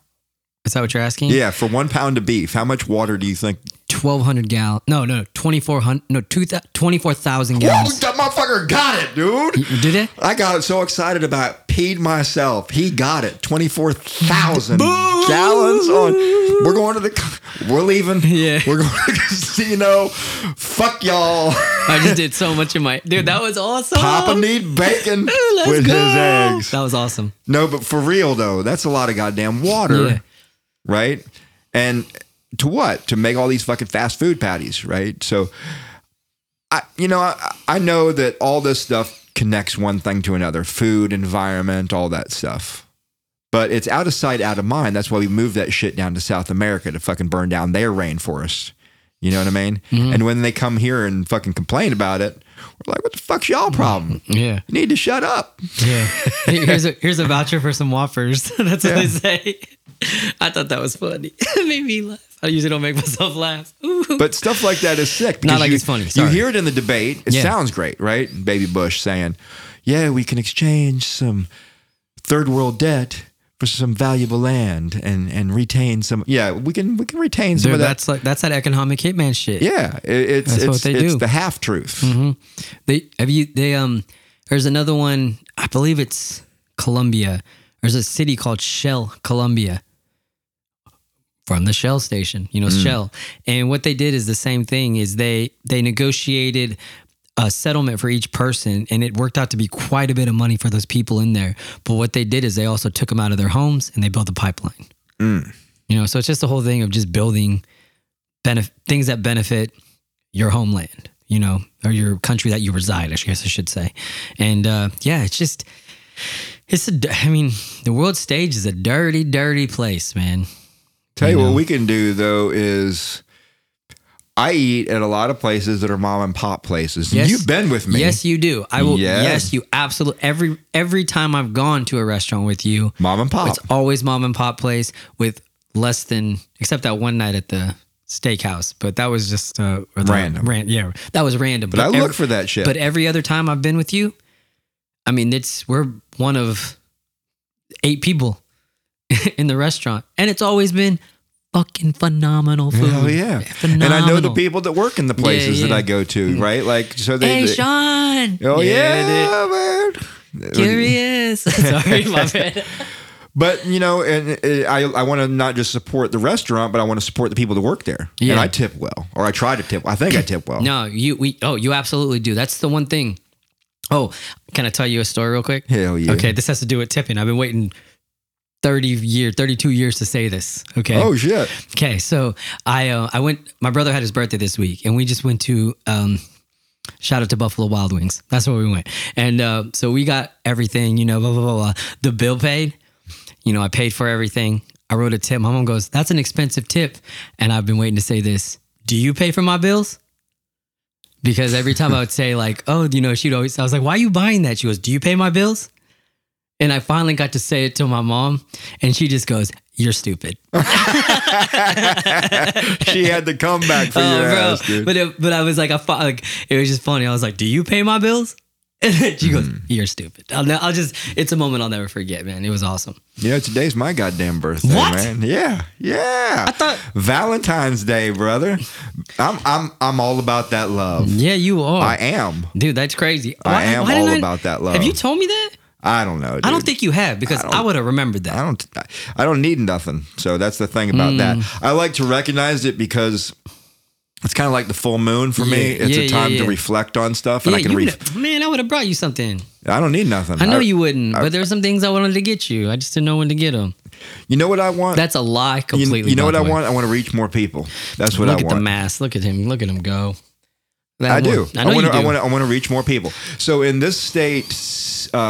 Is that what you're asking? Yeah, for 1 pound of beef, how much water do you think? 1,200 gallons. No, 2,400. No, 24,000 gallons. Whoa, that motherfucker got it, dude. You did it? I got so excited about it, peed myself. He got it. 24,000 gallons on. We're going to the. We're leaving. Yeah. We're going to the casino. Fuck y'all. I just did so much in my. Dude, that was awesome. Papa need bacon with his eggs. That was awesome. No, but for real though, that's a lot of goddamn water. Yeah. Right? And to what? To make all these fucking fast food patties, right? So, I know that all this stuff connects one thing to another. Food, environment, all that stuff. But it's out of sight, out of mind. That's why we moved that shit down to South America to fucking burn down their rainforest. You know what I mean? Mm-hmm. And when they come here and fucking complain about it, we're like, what the fuck's y'all problem? Yeah. You need to shut up. Yeah. Here's a voucher for some Whoppers. That's what they say. I thought that was funny. It made me laugh. I usually don't make myself laugh. Ooh. But stuff like that is sick. Not like it's funny. Sorry. You hear it in the debate. It sounds great, right? Baby Bush saying, yeah, we can exchange some third world debt for some valuable land and retain some. Yeah, we can retain some of that. That's that Economic Hitman shit. Yeah, that's what they do. It's the half-truth. Mm-hmm. There's another one, I believe it's Colombia There's a city called Shell, Colombia, from the Shell station, you know, Shell. And what they did is the same thing, is they negotiated a settlement for each person, and it worked out to be quite a bit of money for those people in there. But what they did is they also took them out of their homes and they built a pipeline. You know, so it's just the whole thing of just building things that benefit your homeland, you know, or your country that you reside, I guess I should say. And yeah, it's just, I mean, the world stage is a dirty, dirty place, man. Tell you what we can do though is I eat at a lot of places that are mom and pop places. Yes, you've been with me. Yes, you do. I will. Yeah. Yes, you absolutely. Every time I've gone to a restaurant with you, mom and pop. It's always mom and pop place with less than, except that one night at the steakhouse, but that was just random. Yeah, that was random. But I look for that shit. But every other time I've been with you, I mean, we're one of 8 people in the restaurant, and it's always been fucking phenomenal food. Hell yeah. Phenomenal. And I know the people that work in the places that I go to, right? Like, so they. Hey, Sean. Oh, yeah, man. Curious. Sorry, my bad. But, you know, and I want to not just support the restaurant, but I want to support the people that work there. Yeah. And I tip well, or I try to tip. I think I tip well. No, you absolutely do. That's the one thing. Oh, can I tell you a story real quick? Hell yeah. Okay, this has to do with tipping. I've been waiting 32 years to say this. Okay. Oh shit. Okay. So I went, my brother had his birthday this week, and we just went to, shout out to Buffalo Wild Wings. That's where we went. And, so we got everything, you know, blah, blah, blah, blah. The bill paid, you know, I paid for everything. I wrote a tip. My mom goes, "That's an expensive tip." And I've been waiting to say this. Do you pay for my bills? Because every time I would say like, oh, you know, I was like, why are you buying that? She goes, "Do you pay my bills?" And I finally got to say it to my mom, and she just goes, "You're stupid." She had the comeback for your ass, dude. But I was like, it was just funny. I was like, "Do you pay my bills?" And she goes, "You're stupid." It's a moment I'll never forget, man. It was awesome. You know, today's my goddamn birthday, man. Yeah, yeah. I thought Valentine's Day, brother. I'm all about that love. Yeah, you are. I am, dude. That's crazy. I am all about that love. Have you told me that? I don't know, dude. I don't think you have, because I would have remembered that. I don't need nothing. So that's the thing about that. I like to recognize it because it's kind of like the full moon for me. It's a time to reflect on stuff. And I can man, I would have brought you something. I don't need nothing. I know you wouldn't, but there's some things I wanted to get you. I just didn't know when to get them. You know what I want? That's a lie completely. You know what I want? I want to reach more people. That's what I want. Look at the mass. Look at him. Look at him go. I want to reach more people. So in this state,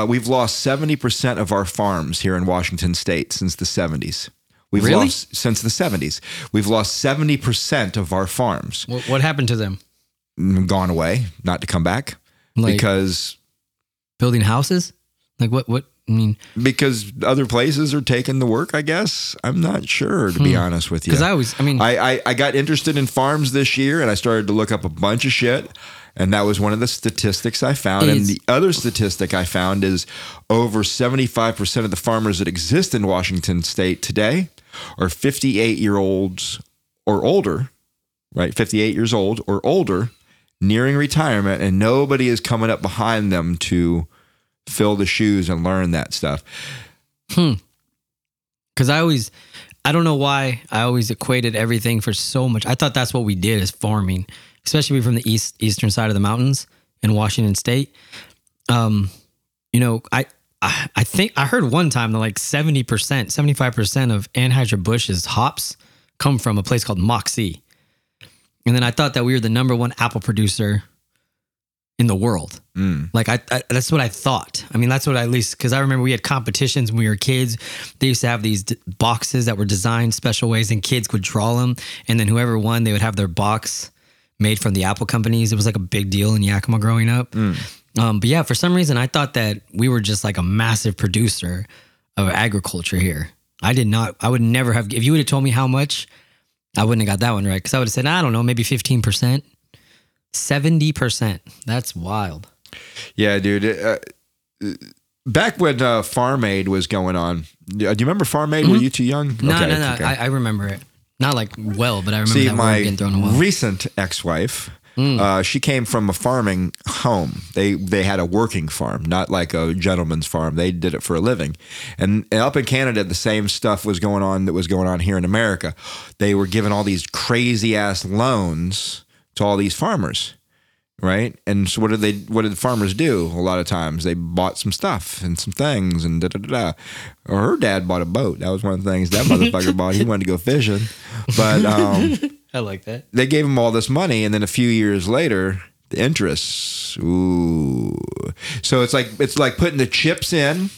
we've lost 70% of our farms here in Washington state since the 70s. We've lost 70% of our farms. What happened to them? Gone away, not to come back. Like, because building houses? Like what I mean, because other places are taking the work, I guess. I'm not sure, to be honest with you. Because I got interested in farms this year, and I started to look up a bunch of shit. And that was one of the statistics I found. And the other statistic I found is over 75% of the farmers that exist in Washington state today are 58-year-olds or older, right? 58 years old or older, nearing retirement, and nobody is coming up behind them to fill the shoes and learn that stuff. Because I don't know why I always equated everything for so much. I thought that's what we did, is farming, especially from the eastern side of the mountains in Washington state. You know, I think I heard one time that like 70%, 75% of Anheuser-Busch's hops come from a place called Moxie. And then I thought that we were the number one apple producer in the world. Like I that's what I thought. I mean, that's what I, at least, because I remember we had competitions when we were kids. They used to have these boxes that were designed special ways, and kids would draw them, and then whoever won, they would have their box made from the apple companies. It was like a big deal in Yakima growing up. But yeah, for some reason I thought that we were just like a massive producer of agriculture here. I would never have, if you would have told me how much, I wouldn't have got that one right, because I would have said, I don't know, maybe 15%. 70%. That's wild. Yeah, dude. Back when Farm Aid was going on, do you remember Farm Aid? Were you too young? No, okay. I remember it. Not like well, but I remember that being thrown away. Recent ex-wife She came from a farming home. They had a working farm, not like a gentleman's farm. They did it for a living. And up in Canada, the same stuff was going on that was going on here in America. They were given all these crazy ass loans to all these farmers. Right. And so what did the farmers do? A lot of times they bought some stuff and some things and da, da, da, da. Or her dad bought a boat. That was one of the things that motherfucker bought. He wanted to go fishing, but, I like that. They gave him all this money. And then a few years later, the interests. Ooh. So it's like putting the chips in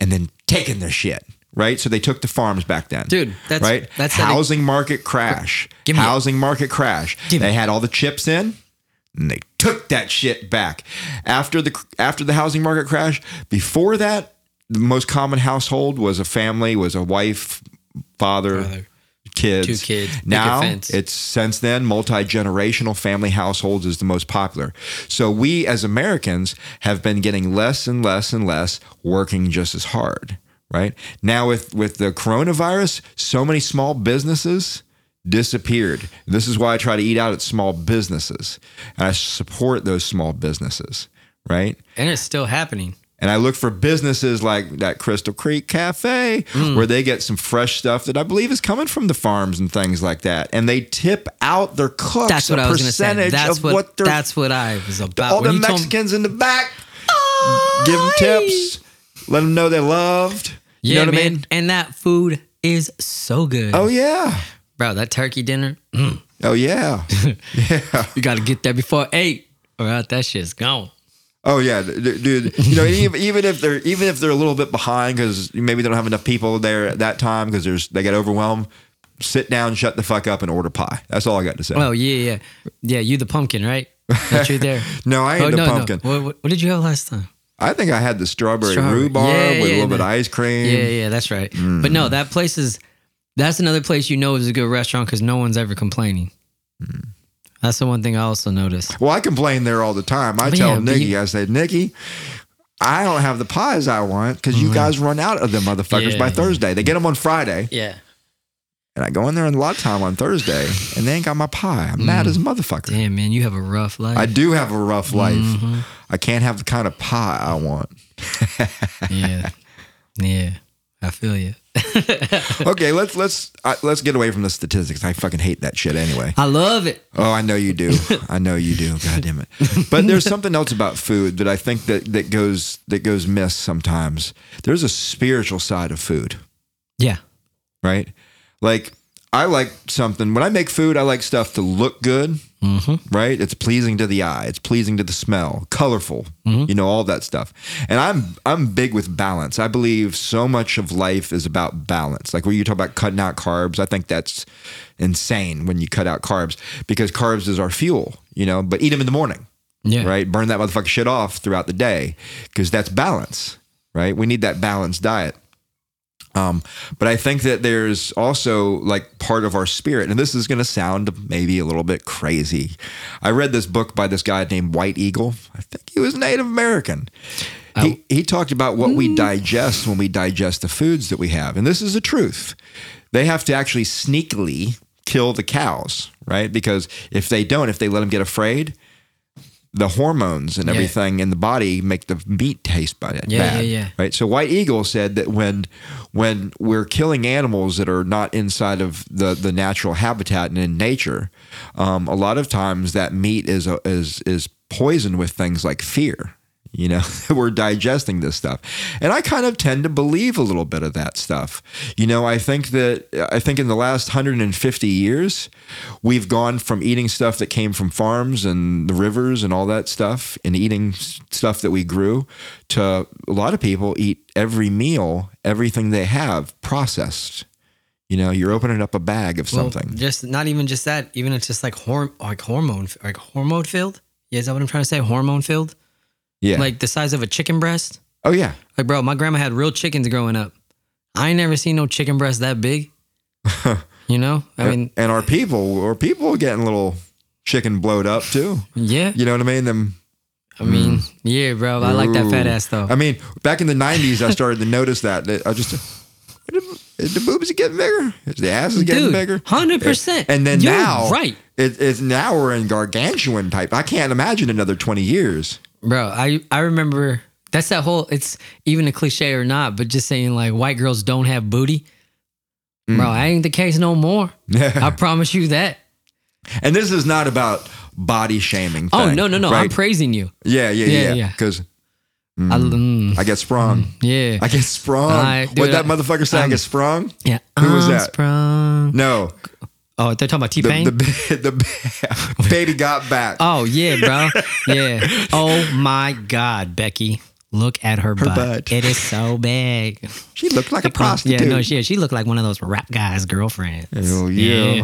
and then taking their shit. Right. So they took the farms back then. Dude, that's right. That's housing market crash. Housing market crash. They had all the chips in. And they took that shit back after the housing market crash. Before that, the most common household was a family, was a wife, father, kids. 2 kids. Now it's since then multi-generational family households is the most popular. So we as Americans have been getting less and less and less, working just as hard. Right now with the coronavirus, so many small businesses disappeared. This is why I try to eat out at small businesses. And I support those small businesses, right? And it's still happening. And I look for businesses like that Crystal Creek Cafe, where they get some fresh stuff that I believe is coming from the farms and things like that. And they tip out their cooks a percentage of what they're... That's what I was about. All when the Mexicans in the back, give them tips, let them know they're loved. Yeah, you know what I mean? And that food is so good. Oh, yeah. Bro, that turkey dinner. Oh, yeah. Yeah. You got to get that before 8 or else that shit's gone. Oh, yeah, dude. You know, even if they're a little bit behind because maybe they don't have enough people there at that time because they get overwhelmed, sit down, shut the fuck up, and order pie. That's all I got to say. Oh, yeah, yeah. Yeah, you the pumpkin, right? That you there. No, I ain't the pumpkin. No. What did you have last time? I think I had the strawberry. Rhubarb with a little bit of ice cream. Yeah, yeah, that's right. But no, that place is... That's another place you know is a good restaurant because no one's ever complaining. That's the one thing I also noticed. Well, I complain there all the time. I tell Nikki, I say, Nikki, I don't have the pies I want because you guys run out of them motherfuckers by Thursday. They get them on Friday. Yeah. And I go in there a lot of time on Thursday and they ain't got my pie. I'm mad as a motherfucker. Damn, man, you have a rough life. I do have a rough life. I can't have the kind of pie I want. Yeah. Yeah. I feel you. Okay, let's get away from the statistics. I fucking hate that shit anyway. I love it. Oh, I know you do. God damn it. But there's something else about food that I think that goes missed sometimes. There's a spiritual side of food. Yeah. Right? Like I like something when I make food, I like stuff to look good. Right? It's pleasing to the eye. It's pleasing to the smell. Colorful, you know, all that stuff. And I'm big with balance. I believe so much of life is about balance. Like when you talk about cutting out carbs, I think that's insane when you cut out carbs because carbs is our fuel, you know, but eat them in the morning, right? Burn that motherfucking shit off throughout the day because that's balance, right? We need that balanced diet. But I think that there's also like part of our spirit, and this is going to sound maybe a little bit crazy. I read this book by this guy named White Eagle. I think he was Native American. He talked about what we digest when we digest the foods that we have. And this is the truth. They have to actually sneakily kill the cows, right? Because if they don't, if they let them get afraid, the hormones and everything in the body make the meat taste bad. Yeah. Right. So White Eagle said that when we're killing animals that are not inside of the natural habitat and in nature, a lot of times that meat is poisoned with things like fear. You know, we're digesting this stuff. And I kind of tend to believe a little bit of that stuff. You know, I think in the last 150 years, we've gone from eating stuff that came from farms and the rivers and all that stuff and eating stuff that we grew to a lot of people eat every meal, everything they have processed. You know, you're opening up a bag of something. Just not even just that, even it's just like hormone filled. Yeah, is that what I'm trying to say? Hormone filled? Yeah. Like the size of a chicken breast. Oh, yeah. Like, bro, my grandma had real chickens growing up. I ain't never seen no chicken breast that big. You know? I mean. And our people getting a little chicken blowed up, too. Yeah. You know what I mean? Yeah, bro. I like that fat ass, though. I mean, back in the 90s, I started to notice that. I just... is the boobs getting bigger? Is the ass is getting bigger? 100%. And then now, right? It's now we're in gargantuan type. I can't imagine another 20 years, bro. I remember that's that whole. It's even a cliche or not, but just saying like white girls don't have booty, bro. I ain't the case no more. I promise you that. And this is not about body shaming. Oh thing, no! Right? I'm praising you. Yeah. Because. I get sprung. Yeah. I get sprung. What that motherfucker said, I get sprung? Yeah. Who was that? Sprung. No. Oh, they're talking about T-Pain? The baby got back. Oh, yeah, bro. Yeah. Oh, my God, Becky. Look at her butt. It is so big. She looked like a prostitute. Yeah, no, she looked like one of those rap guys' girlfriends. Oh, yeah.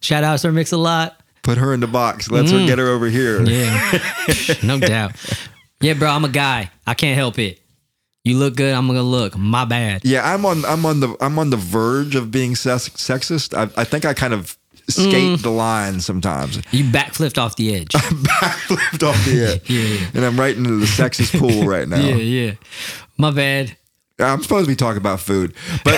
Shout out to her Mix-a-Lot. Put her in the box. Let's her get her over here. Yeah. No doubt. Yeah, bro, I'm a guy. I can't help it. You look good, I'm gonna look. My bad. Yeah, I'm on the verge of being sexist. I think I kind of skate the line sometimes. You backflipped off the edge. I backflipped off the edge. Yeah. And I'm right into the sexist pool right now. Yeah. My bad. I'm supposed to be talking about food, but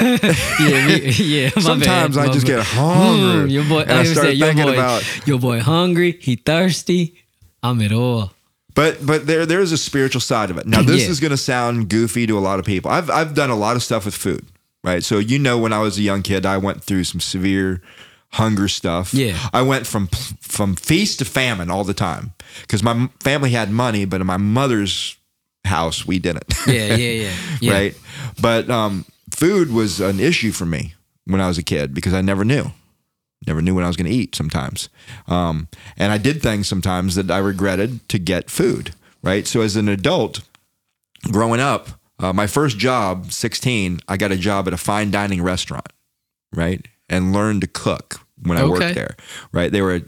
sometimes I just get hungry. Your boy, and I start thinking about your boy hungry. He thirsty. I'm at all. But there is a spiritual side of it. Now, this is going to sound goofy to a lot of people. I've done a lot of stuff with food, right? So, when I was a young kid, I went through some severe hunger stuff. Yeah. I went from feast to famine all the time because my family had money, but in my mother's house, we didn't. Yeah. Right? But food was an issue for me when I was a kid because I never knew. Never knew when I was going to eat sometimes. And I did things sometimes that I regretted to get food, right? So as an adult, growing up, my first job, 16, I got a job at a fine dining restaurant, right? And learned to cook when I worked there, right? They were a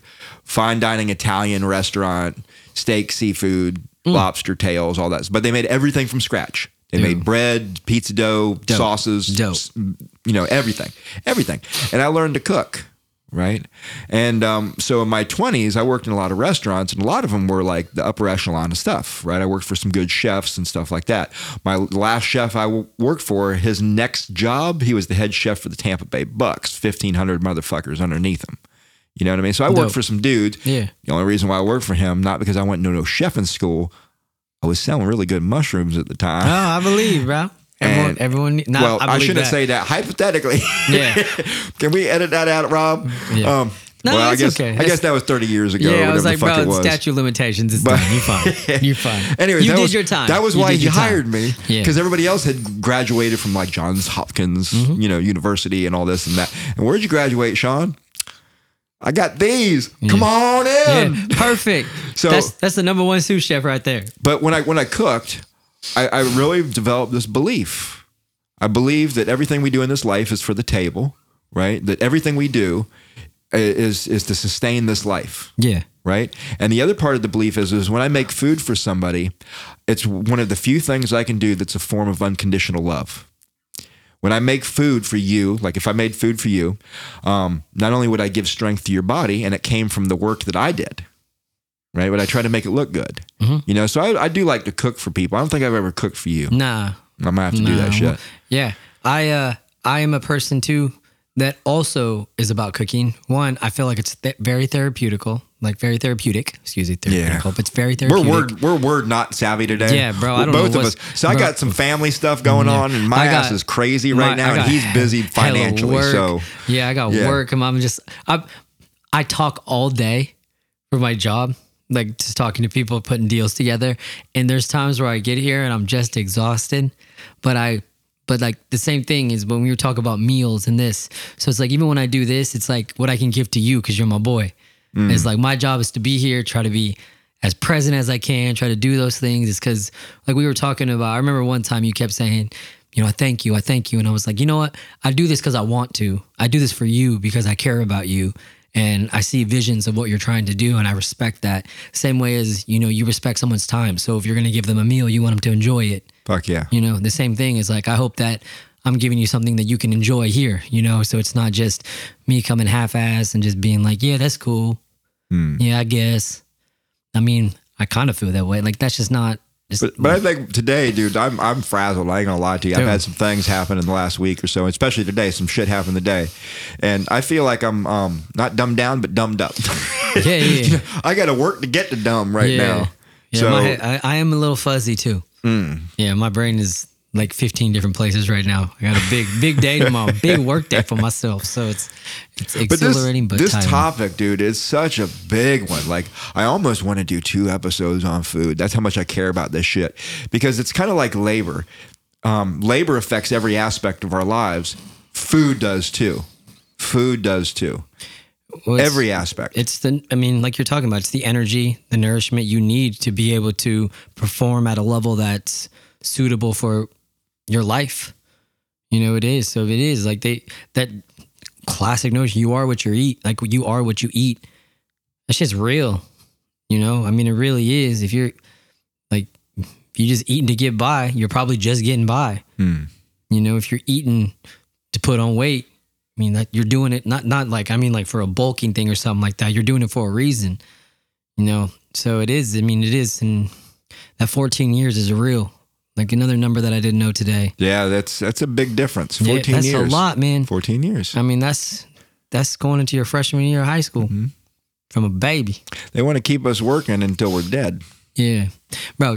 fine dining Italian restaurant, steak, seafood, lobster tails, all that. But they made everything from scratch. They made bread, pizza dough, sauces, everything. And I learned to cook. Right. And so in my 20s, I worked in a lot of restaurants and a lot of them were like the upper echelon of stuff. Right. I worked for some good chefs and stuff like that. My last chef I worked for, his next job, he was the head chef for the Tampa Bay Bucks, 1,500 motherfuckers underneath him. You know what I mean? So I worked for some dude. Yeah. The only reason why I worked for him, not because I went to no chef in school. I was selling really good mushrooms at the time. Oh, I believe, bro. And I shouldn't say that hypothetically. Yeah, can we edit that out, Rob? Yeah. I guess that was 30 years ago. Yeah, I was like, bro, statute of limitations. You're fine. Anyways, you did your time. That was why he hired me because everybody else had graduated from like Johns Hopkins, university and all this and that. And where'd you graduate, Sean? I got these. Yeah. Come on in. Yeah. Perfect. So that's the number one sous chef right there. But when I cooked. I really developed this belief. I believe that everything we do in this life is for the table, right? That everything we do is to sustain this life. Yeah. Right? And the other part of the belief is when I make food for somebody, it's one of the few things I can do that's a form of unconditional love. When I make food for you, like if I made food for you, not only would I give strength to your body, and it came from the work that I did. Right, but I try to make it look good, So I do like to cook for people. I don't think I've ever cooked for you. Nah, I might have to do that shit. Yeah, I am a person too that also is about cooking. One, I feel like it's very therapeutical, but it's very therapeutic. We're not savvy today. Yeah, bro. I don't both know of us. So bro, I got some family stuff going on, and my ass is crazy right now, and he's busy financially. So yeah, I got work, and I'm just I talk all day for my job. Like just talking to people, putting deals together. And there's times where I get here and I'm just exhausted, but like the same thing is when we were talking about meals and this. So it's like, even when I do this, it's like what I can give to you. Cause you're my boy. It's like, my job is to be here, try to be as present as I can, try to do those things. It's cause like we were talking about, I remember one time you kept saying, I thank you. And I was like, you know what? I do this cause I want to, I do this for you because I care about you. And I see visions of what you're trying to do, and I respect that. Same way as, you respect someone's time. So if you're going to give them a meal, you want them to enjoy it. Fuck yeah. The same thing is like, I hope that I'm giving you something that you can enjoy here, So it's not just me coming half-assed and just being like, yeah, that's cool. Yeah, I guess. I mean, I kind of feel that way. Like, that's just not But I think today, dude, I'm frazzled. I ain't gonna lie to you. I've had some things happen in the last week or so, especially today. Some shit happened today, and I feel like I'm not dumbed down, but dumbed up. You know, I got to work to get to dumb now. Yeah, so I am a little fuzzy too. Yeah, my brain is like 15 different places right now. I got a big day tomorrow, big work day for myself. So it's exhilarating. But this topic, dude, is such a big one. Like I almost want to do 2 episodes on food. That's how much I care about this shit, because it's kind of like labor. Labor affects every aspect of our lives. Food does too. Well, every aspect. It's the, I mean, like you're talking about, it's the energy, the nourishment you need to be able to perform at a level that's suitable for your life. You know, it is. So it is like that classic notion, you are what you eat. Like you are what you eat. That shit's real. You know, I mean, it really is. If you're like, if you're just eating to get by, you're probably just getting by. You know, if you're eating to put on weight, I mean, like you're doing it not like, I mean, like for a bulking thing or something like that. You're doing it for a reason, you know? So it is, I mean, it is. And that 14 years is real. Like another number that I didn't know today. Yeah, that's a big difference. 14 years. That's a lot, man. 14 years. I mean, that's going into your freshman year of high school from a baby. They want to keep us working until we're dead. Yeah. Bro,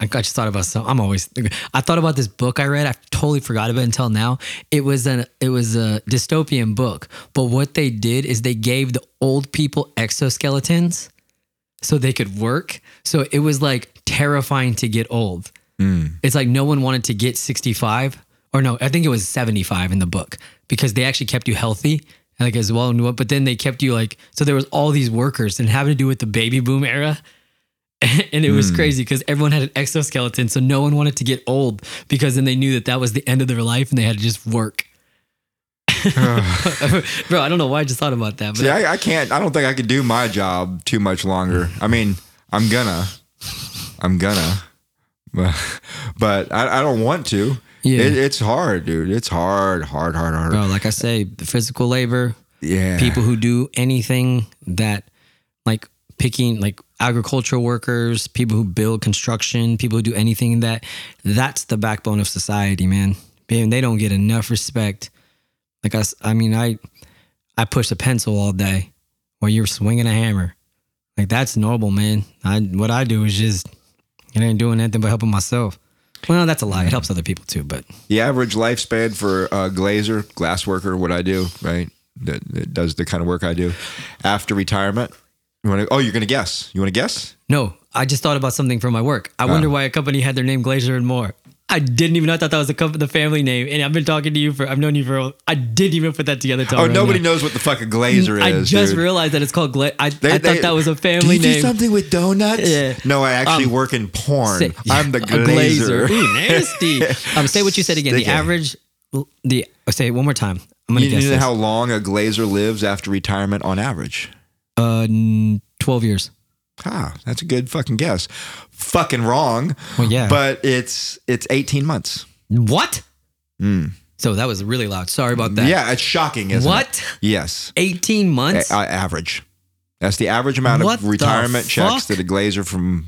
I just thought about something. I thought about this book I read. I totally forgot about it until now. It was a dystopian book. But what they did is they gave the old people exoskeletons so they could work. So it was like terrifying to get old. It's like no one wanted to get 65 or no, I think it was 75 in the book, because they actually kept you healthy like as well. But then they kept you like, so there was all these workers and having to do with the baby boom era. And it was crazy because everyone had an exoskeleton. So no one wanted to get old, because then they knew that was the end of their life and they had to just work. Bro, I don't know why I just thought about that. But see, I don't think I could do my job too much longer. I mean, I'm gonna. But I don't want to. Yeah. It's hard, dude. It's hard. Bro, like I say, the physical labor. Yeah. People who do anything that, like picking, like agricultural workers, people who build construction, people who do anything that's the backbone of society, man. And they don't get enough respect. Like I mean, I push a pencil all day while you're swinging a hammer. Like that's normal, man. What I do is just. It ain't doing anything but helping myself. Well, that's a lie. It helps other people too, but. The average lifespan for a glazer, glass worker, what I do, right? That does the kind of work I do. After retirement, you're going to guess. You want to guess? No, I just thought about something from my work. I wonder why a company had their name Glazer and Moore. I didn't even. I thought that was the family name, and I've been talking to you I've known you for. I didn't even put that together. Oh, right, nobody knows what the fuck a glazer is. I just realized that it's called glazer. I thought that was a family name. Did you do something with donuts? Yeah. No, I actually work in porn. I'm the glazer. Ooh, nasty. Say what you said again. The average. Say it one more time. I'm gonna guess. You know how long a glazer lives after retirement on average? 12 years. Ah, that's a good fucking guess. Fucking wrong. Well, yeah. But it's 18 months. What? So that was really loud. Sorry about that. Yeah, it's shocking, isn't it? What? Yes. 18 months? Average. That's the average amount of retirement checks that a glazer from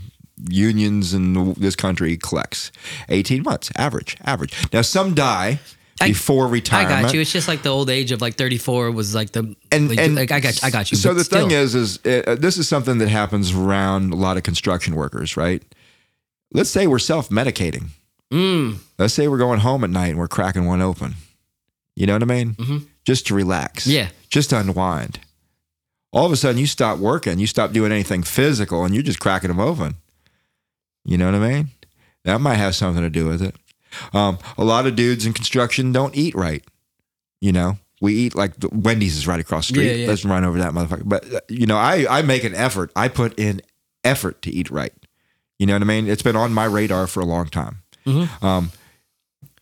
unions in this country collects. 18 months. Average. Now, some die before retirement. I got you. It's just like the old age of like 34 was like the... I got you. So the thing is this is something that happens around a lot of construction workers, right? Let's say we're self-medicating. Let's say we're going home at night and we're cracking one open. You know what I mean? Mm-hmm. Just to relax. Yeah. Just to unwind. All of a sudden you stop working. You stop doing anything physical and you're just cracking them open. You know what I mean? That might have something to do with it. A lot of dudes in construction don't eat right. You know, we eat like Wendy's is right across the street. Yeah. Let's run over that motherfucker. But you know, I make an effort. I put in effort to eat right. You know what I mean? It's been on my radar for a long time. Mm-hmm.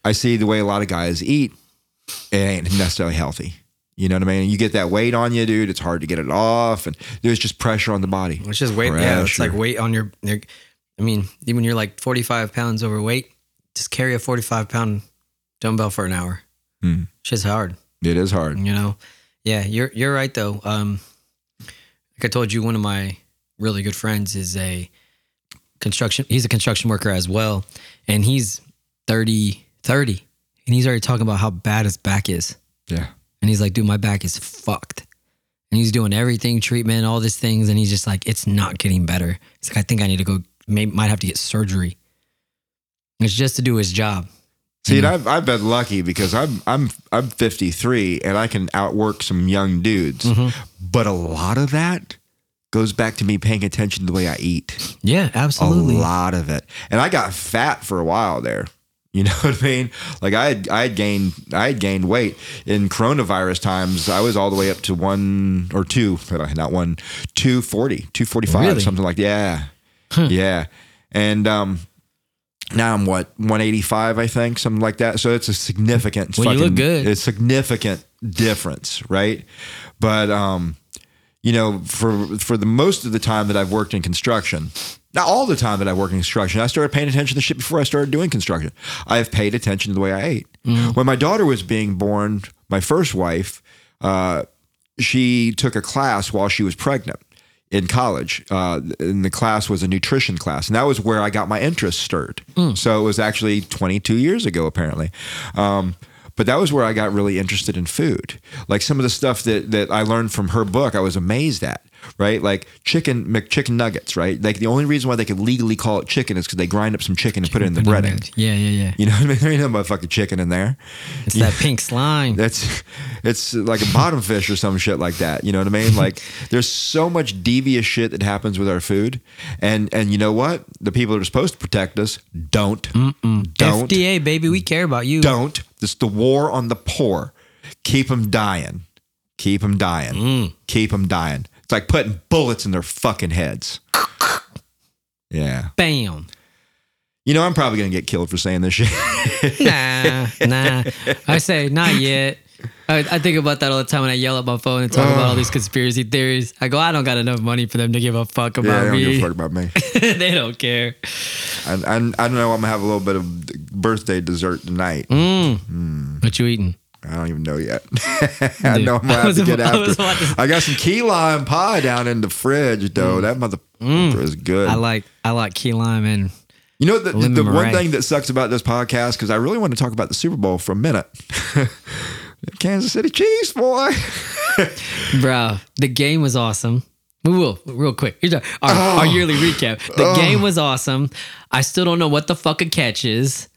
I see the way a lot of guys eat. It ain't necessarily healthy. You know what I mean? You get that weight on you, dude. It's hard to get it off. And there's just pressure on the body. It's just weight. Pressure. Yeah, it's like weight on your I mean, when you're like 45 pounds overweight, just carry a 45-pound dumbbell for an hour. Shit's hard. It is hard. You know? Yeah, you're right though. Like I told you, one of my really good friends is a construction. He's a construction worker as well. And he's 30. And he's already talking about how bad his back is. Yeah. And he's like, dude, my back is fucked. And he's doing everything, treatment, all these things. And he's just like, it's not getting better. He's like, I think I need to go, might have to get surgery. It's just to do his job. See, and I've been lucky because I'm 53 and I can outwork some young dudes. Mm-hmm. But a lot of that goes back to me paying attention to the way I eat. Yeah, absolutely. A lot of it. And I got fat for a while there. You know what I mean? Like I had gained weight in coronavirus times. I was all the way up to 245, really? Something like that. Yeah. Huh. Yeah. And, now I'm 185, I think, something like that. So it's a significant, you look good. It's a significant difference, right? But, you know, for the most of the time that I've worked in construction, not all the time that I work in construction, I started paying attention to shit before I started doing construction. I've paid attention to the way I ate. Mm. When my daughter was being born, my first wife, she took a class while she was pregnant in college. And the class was a nutrition class. And that was where I got my interest stirred. Mm. So it was actually 22 years ago, apparently. But that was where I got really interested in food. Like some of the stuff that I learned from her book, I was amazed at, right? Like McChicken nuggets, right? Like the only reason why they could legally call it chicken is because they grind up some chicken and put it in the breading. Yeah. You know what I mean? There ain't no motherfucking chicken in there. It's that pink slime. It's like a bottom fish or some shit like that. You know what I mean? Like there's so much devious shit that happens with our food. And you know what? The people that are supposed to protect us don't. FDA, baby, we care about you. Don't. It's the war on the poor. Keep them dying. Mm. Keep them dying. It's like putting bullets in their fucking heads. Yeah. Bam. You know, I'm probably going to get killed for saying this shit. Nah. I say, not yet. I think about that all the time when I yell at my phone and talk about all these conspiracy theories. I go, I don't got enough money for them to give a fuck about me. They don't give a fuck about me. They don't care. I don't know. I'm going to have a little bit of birthday dessert tonight. Mm. What you eating? I don't even know yet. I know I'm going to have to get after. I got some key lime pie down in the fridge, though. That motherfucker is good. I like key lime and... You know, the one thing that sucks about this podcast, because I really want to talk about the Super Bowl for a minute. Kansas City Chiefs, boy. Bro, the game was awesome. We will, real quick. Our yearly recap. The game was awesome. I still don't know what the fuck a catch is.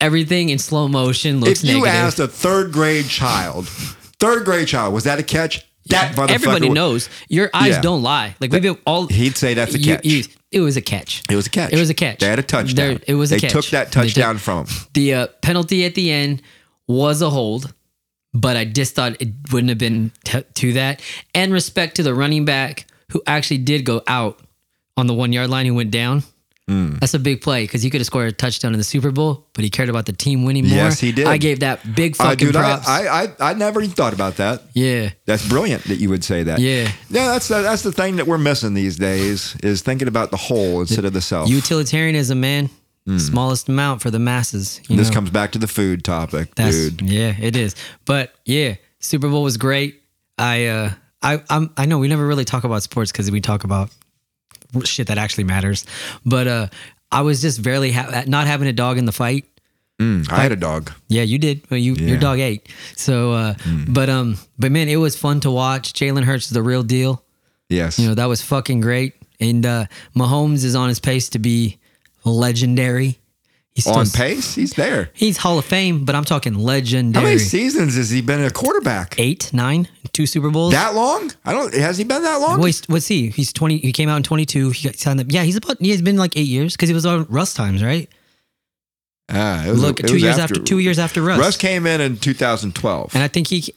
Everything in slow motion looks negative. If you asked a third grade child, was that a catch? That motherfucker. Everybody knows. Your eyes don't lie. Like we've been all. He'd say that's a catch. It was a catch. They had a touchdown. It was a catch. They took that touchdown from him. The penalty at the end was a hold, but I just thought it wouldn't have been to that. And respect to the running back who actually did go out on the 1 yard line, who went down. Mm. That's a big play because he could have scored a touchdown in the Super Bowl, but he cared about the team winning more. Yes, he did. I gave that big fucking props. I never even thought about that. Yeah. That's brilliant that you would say that. Yeah. Yeah, that's the thing that we're missing these days is thinking about the whole instead of the self. Utilitarianism, man. Mm. Smallest amount for the masses. This comes back to the food topic, dude. Yeah, it is. But yeah, Super Bowl was great. I know we never really talk about sports because we talk about shit that actually matters, but I was just barely not having a dog in the fight. I had a dog. Yeah, you did. Your dog ate. So, but man, it was fun to watch. Jalen Hurts is the real deal. Yes, that was fucking great. And Mahomes is on his pace to be legendary. He's on pace. He's there. He's Hall of Fame, but I'm talking legendary. How many seasons has he been a quarterback? 8, 9. 2 Super Bowls. That long? Has he been that long? Well, what's he? He's 20. He came out in 22. He signed up. Yeah, he's been like 8 years because he was on Russ times, right? It was two years after Russ. Russ came in 2012. And I think because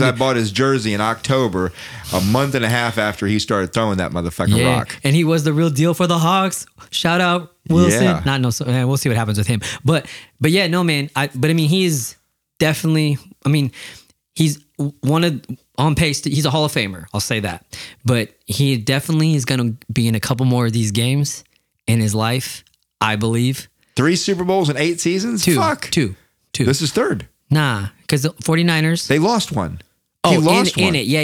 I bought his jersey in October, a month and a half after he started throwing that motherfucking rock. And he was the real deal for the Hawks. Shout out Wilson. Yeah. We'll see what happens with him. But yeah, no, man. He is definitely, he's on pace. He's a Hall of Famer. I'll say that. But he definitely is going to be in a couple more of these games in his life, I believe. 3 Super Bowls in 8 seasons? Two. This is 3rd. Nah, because the 49ers. They lost one. He lost one. In it. Yeah.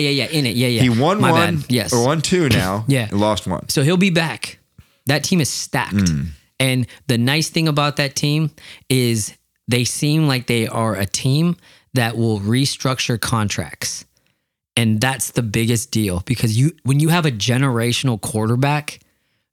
He won one. Yes. Or won 2 now. Yeah. And lost one. So he'll be back. That team is stacked. Mm. And the nice thing about that team is they seem like they are a team that will restructure contracts. And that's the biggest deal, because when you have a generational quarterback,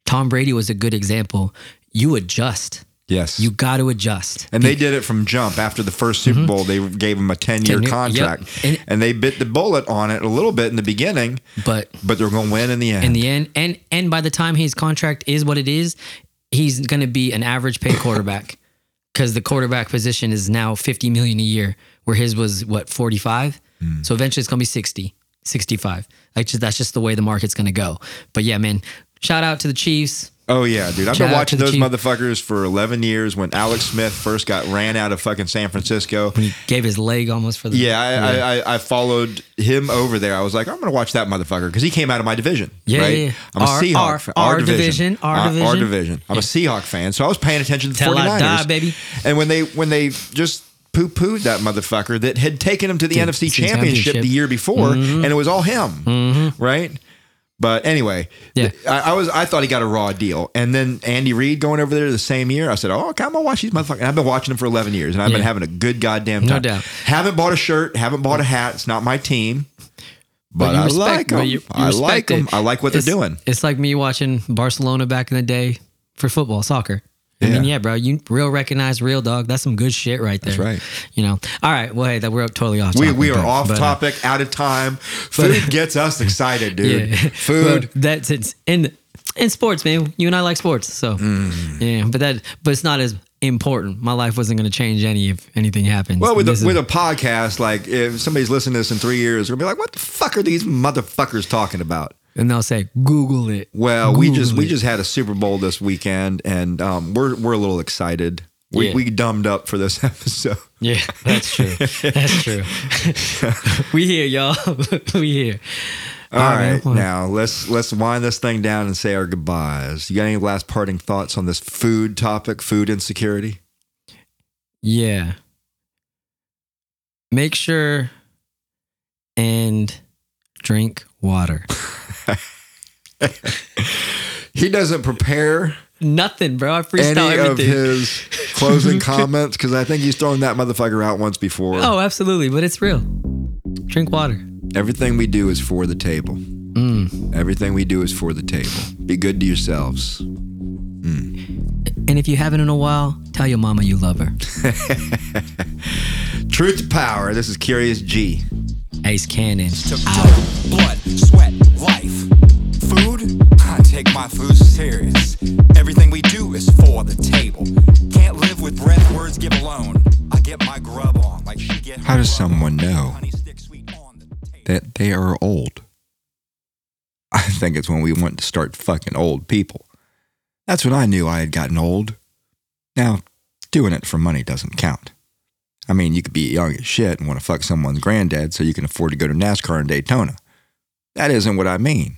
Tom Brady was a good example, you adjust. Yes. You got to adjust. And they did it from jump. After the first Super Bowl, they gave him a 10-year contract. Yep. And they bit the bullet on it a little bit in the beginning, but they're going to win in the end. In the end. And by the time his contract is what it is, he's going to be an average paid quarterback, because the quarterback position is now $50 million a year, where his was, what, 45? Mm. So eventually it's going to be 60, 65. That's just the way the market's going to go. But yeah, man, shout out to the Chiefs. Oh, yeah, dude. I've been watching those motherfuckers for 11 years when Alex Smith first got ran out of fucking San Francisco. When he gave his leg almost for the... Yeah, I followed him over there. I was like, I'm going to watch that motherfucker because he came out of my division. Yeah, right? Yeah. I'm a Seahawks fan. Our division. I'm a Seahawks fan, so I was paying attention to the 49ers. I die, baby. And when they just... poo-pooed that motherfucker that had taken him to the NFC Championship the year before, and it was all him, right? But anyway, I thought he got a raw deal. And then Andy Reid going over there the same year, I said, oh, okay, I'm going to watch these motherfuckers. And I've been watching them for 11 years, and I've been having a good goddamn time. No doubt. Haven't bought a shirt, haven't bought a hat. It's not my team, but I like them. I like them. I like what they're doing. It's like me watching Barcelona back in the day for football, soccer. I mean, yeah, bro, you real recognize real dog. That's some good shit right there. That's right. You know, all right. Well, hey, we're totally off topic. We are off topic, out of time. Food gets us excited, dude. Yeah. Food. But that's it's in sports, man. You and I like sports, so yeah. But it's not as important. My life wasn't going to change any if anything happened. Well, with a podcast, like if somebody's listening to this in 3 years, they're gonna be like, "What the fuck are these motherfuckers talking about?" And they'll say, Google it. Well, we just had a Super Bowl this weekend, and we're a little excited. We dumbed up for this episode. Yeah, that's true. That's true. We here, y'all. We here. All right, now let's wind this thing down and say our goodbyes. You got any last parting thoughts on this food topic, food insecurity? Yeah. Make sure and drink water. He doesn't prepare nothing, bro. I freestyle everything. Any of his closing comments, because I think he's thrown that motherfucker out once before. Oh, absolutely, but it's real. Drink water. Everything we do is for the table. Everything we do is for the table. Be good to yourselves. And if you haven't in a while, tell your mama you love her. Truth to Power. This is Curious G. Ace Cannon. Blood, sweat, life. Food? I take my food serious. Everything we do is for the table. Can't live with breath words give alone. I get my grub on like she get. How does someone know that they are old? I think it's when we want to start fucking old people. That's when I knew I had gotten old. Now, doing it for money doesn't count. I mean, you could be young as shit and want to fuck someone's granddad so you can afford to go to NASCAR and Daytona. That isn't what I mean.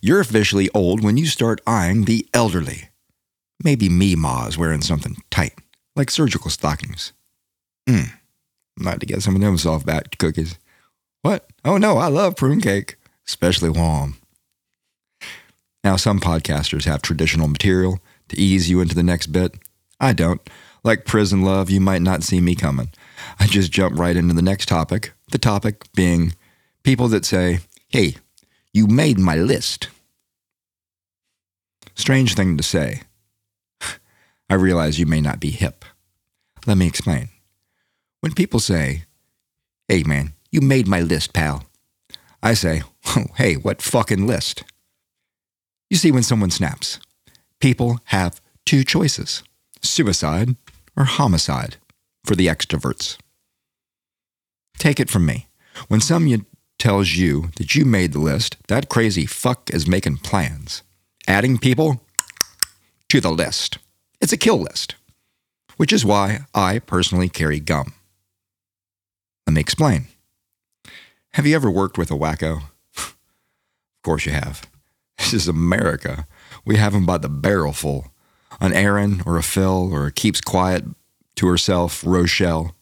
You're officially old when you start eyeing the elderly. Maybe Meemaw is wearing something tight, like surgical stockings. Not to get some of them soft-batch cookies. What? Oh no, I love prune cake, especially warm. Now, some podcasters have traditional material to ease you into the next bit. I don't. Like prison love, you might not see me coming. I just jump right into the next topic, the topic being people that say, hey, you made my list. Strange thing to say. I realize you may not be hip. Let me explain. When people say, hey, man, you made my list, pal, I say, oh, hey, what fucking list? You see, when someone snaps, people have two choices, suicide or homicide for the extroverts. Take it from me. When someone tells you that you made the list, that crazy fuck is making plans. Adding people to the list. It's a kill list. Which is why I personally carry gum. Let me explain. Have you ever worked with a wacko? Of course you have. This is America. We have them by the barrel full. An Aaron or a Phil or a keeps quiet to herself, Rochelle.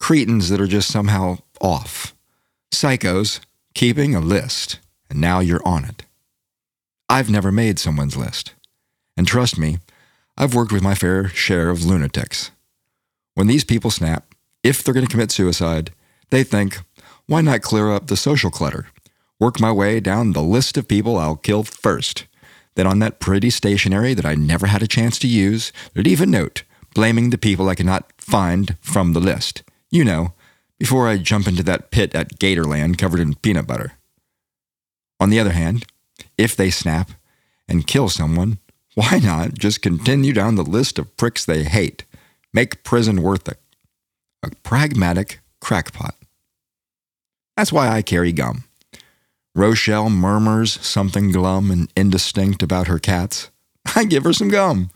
Cretins that are just somehow off. Psychos keeping a list, and now you're on it. I've never made someone's list. And trust me, I've worked with my fair share of lunatics. When these people snap, if they're going to commit suicide, they think, why not clear up the social clutter? Work my way down the list of people I'll kill first. Then on that pretty stationery that I never had a chance to use, leave a note blaming the people I cannot find from the list. You know, before I jump into that pit at Gatorland covered in peanut butter. On the other hand, if they snap and kill someone, why not just continue down the list of pricks they hate? Make prison worth it. A pragmatic crackpot. That's why I carry gum. Rochelle murmurs something glum and indistinct about her cats. I give her some gum.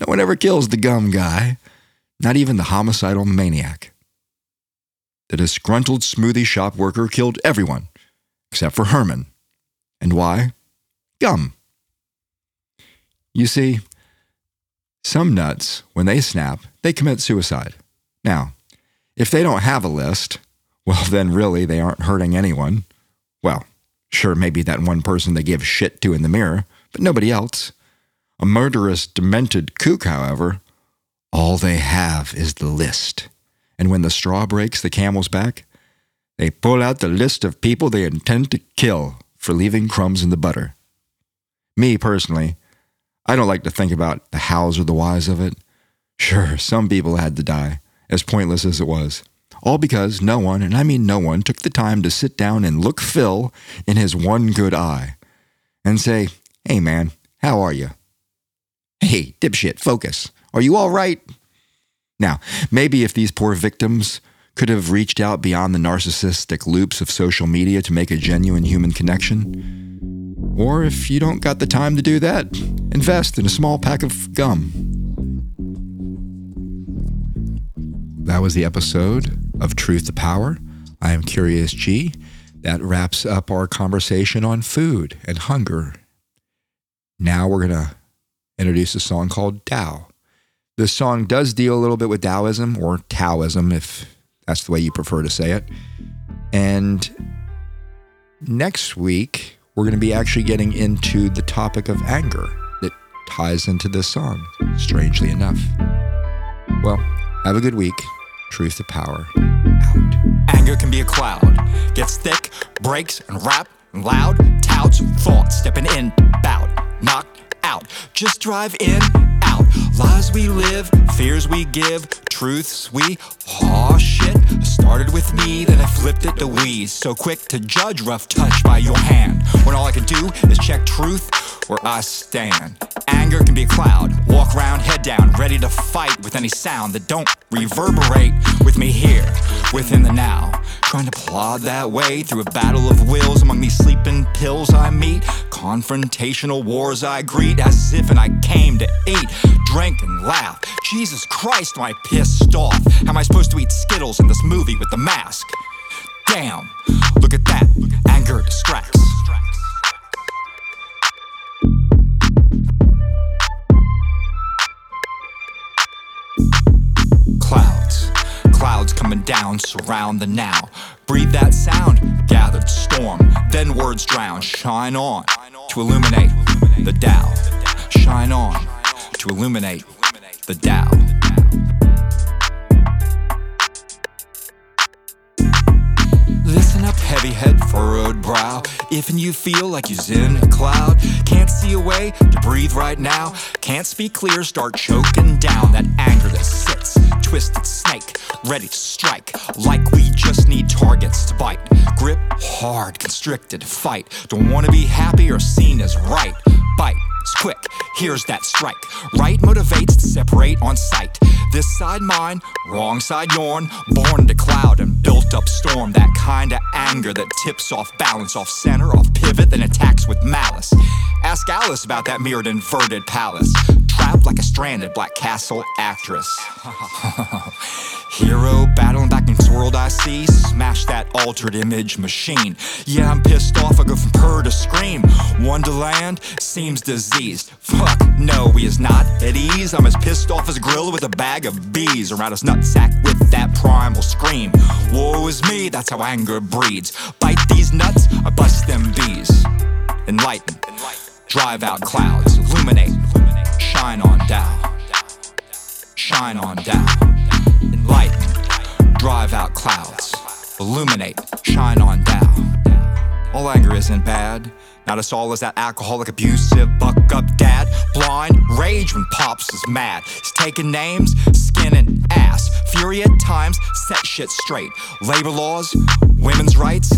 No one ever kills the gum guy, not even the homicidal maniac. The disgruntled smoothie shop worker killed everyone, except for Herman. And why? Gum. You see, some nuts, when they snap, they commit suicide. Now, if they don't have a list, well, then really they aren't hurting anyone. Well, sure, maybe that one person they give shit to in the mirror, but nobody else. A murderous, demented kook, however, all they have is the list. And when the straw breaks the camel's back, they pull out the list of people they intend to kill for leaving crumbs in the butter. Me, personally, I don't like to think about the hows or the whys of it. Sure, some people had to die, as pointless as it was. All because no one, and I mean no one, took the time to sit down and look Phil in his one good eye and say, hey man, how are you? Hey, dipshit, focus. Are you all right? Now, maybe if these poor victims could have reached out beyond the narcissistic loops of social media to make a genuine human connection. Or if you don't got the time to do that, invest in a small pack of gum. That was the episode of Truth to Power. I am Curious G. That wraps up our conversation on food and hunger. Now we're going to introduce a song called Tao. This song does deal a little bit with Taoism, or Taoism, if that's the way you prefer to say it. And next week, we're going to be actually getting into the topic of anger that ties into this song, strangely enough. Well, have a good week. Truth to Power, out. Anger can be a cloud. Gets thick, breaks, and rap, and loud. Touts, thoughts, stepping in, bout, knocked out. Just drive in, out. Lies we live, fears we give, truths we, aw shit. Started with me, then I flipped it to we. So quick to judge rough touch by your hand, when all I can do is check truth where I stand. Anger can be a cloud, walk round, head down, ready to fight with any sound that don't reverberate with me here, within the now. Trying to plod that way through a battle of wills among these sleeping pills I meet. Confrontational wars I greet as if and I came to eat, drink and laugh. Jesus Christ, am I pissed off? How am I supposed to eat Skittles in this movie with the mask? Damn, look at that, anger distracts. Clouds coming down, surround the now. Breathe that sound, gathered storm. Then words drown, shine on to illuminate the Tao. Shine on to illuminate the Tao. Listen up, heavy head, furrowed brow. If and you feel like you's in a cloud, can't see a way to breathe right now, can't speak clear, start choking down that anger that sits, twisted snake, ready to strike, like we just need targets to bite. Grip hard, constricted, fight. Don't want to be happy or seen as right. Bite, it's quick, here's that strike. Right motivates to separate on sight. This side mine, wrong side yawn. Born to cloud and built up storm. That kind of anger that tips off balance, off center, off pivot, then attacks with malice. Ask Alice about that mirrored inverted palace. Trapped like a stranded Black Castle actress. Hero battling back in this world I see. Smash that altered image machine. Yeah, I'm pissed off, I go from purr to scream. Wonderland seems diseased. Fuck, no, he is not at ease. I'm as pissed off as a gorilla with a bag of bees around his nutsack with that primal scream. Woe is me, that's how anger breeds. Bite these nuts, I bust them bees. Enlighten, drive out clouds, illuminate. Shine on down. Shine on down. Enlighten. Drive out clouds. Illuminate. Shine on down. All anger isn't bad. Not us all is that alcoholic, abusive, buck up dad. Blind rage when Pops is mad. He's taking names, skinning ass. Fury at times, set shit straight. Labor laws, women's rights,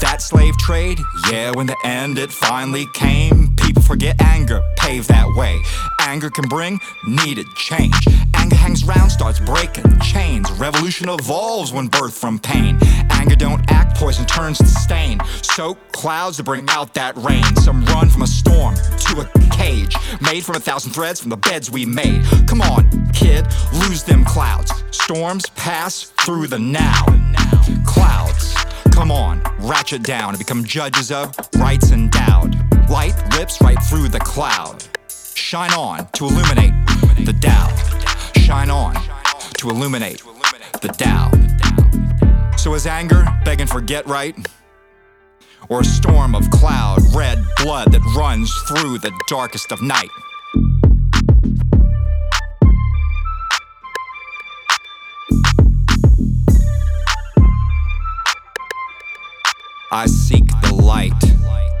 that slave trade. Yeah, when the end it finally came. People forget anger, pave that way. Anger can bring needed change. Anger hangs around, starts breaking chains. Revolution evolves when birthed from pain. Anger don't act, poison turns to stain. Soak clouds to bring out that rain. Some run from a storm to a cage, made from 1,000 threads from the beds we made. Come on, kid, lose them clouds. Storms pass through the now. Clouds, come on, ratchet down and become judges of rights endowed. Light rips right through the cloud. Shine on to illuminate the doubt. Shine on to illuminate the doubt. So is anger begging for get right? Or a storm of cloud, red blood that runs through the darkest of night? I seek the light.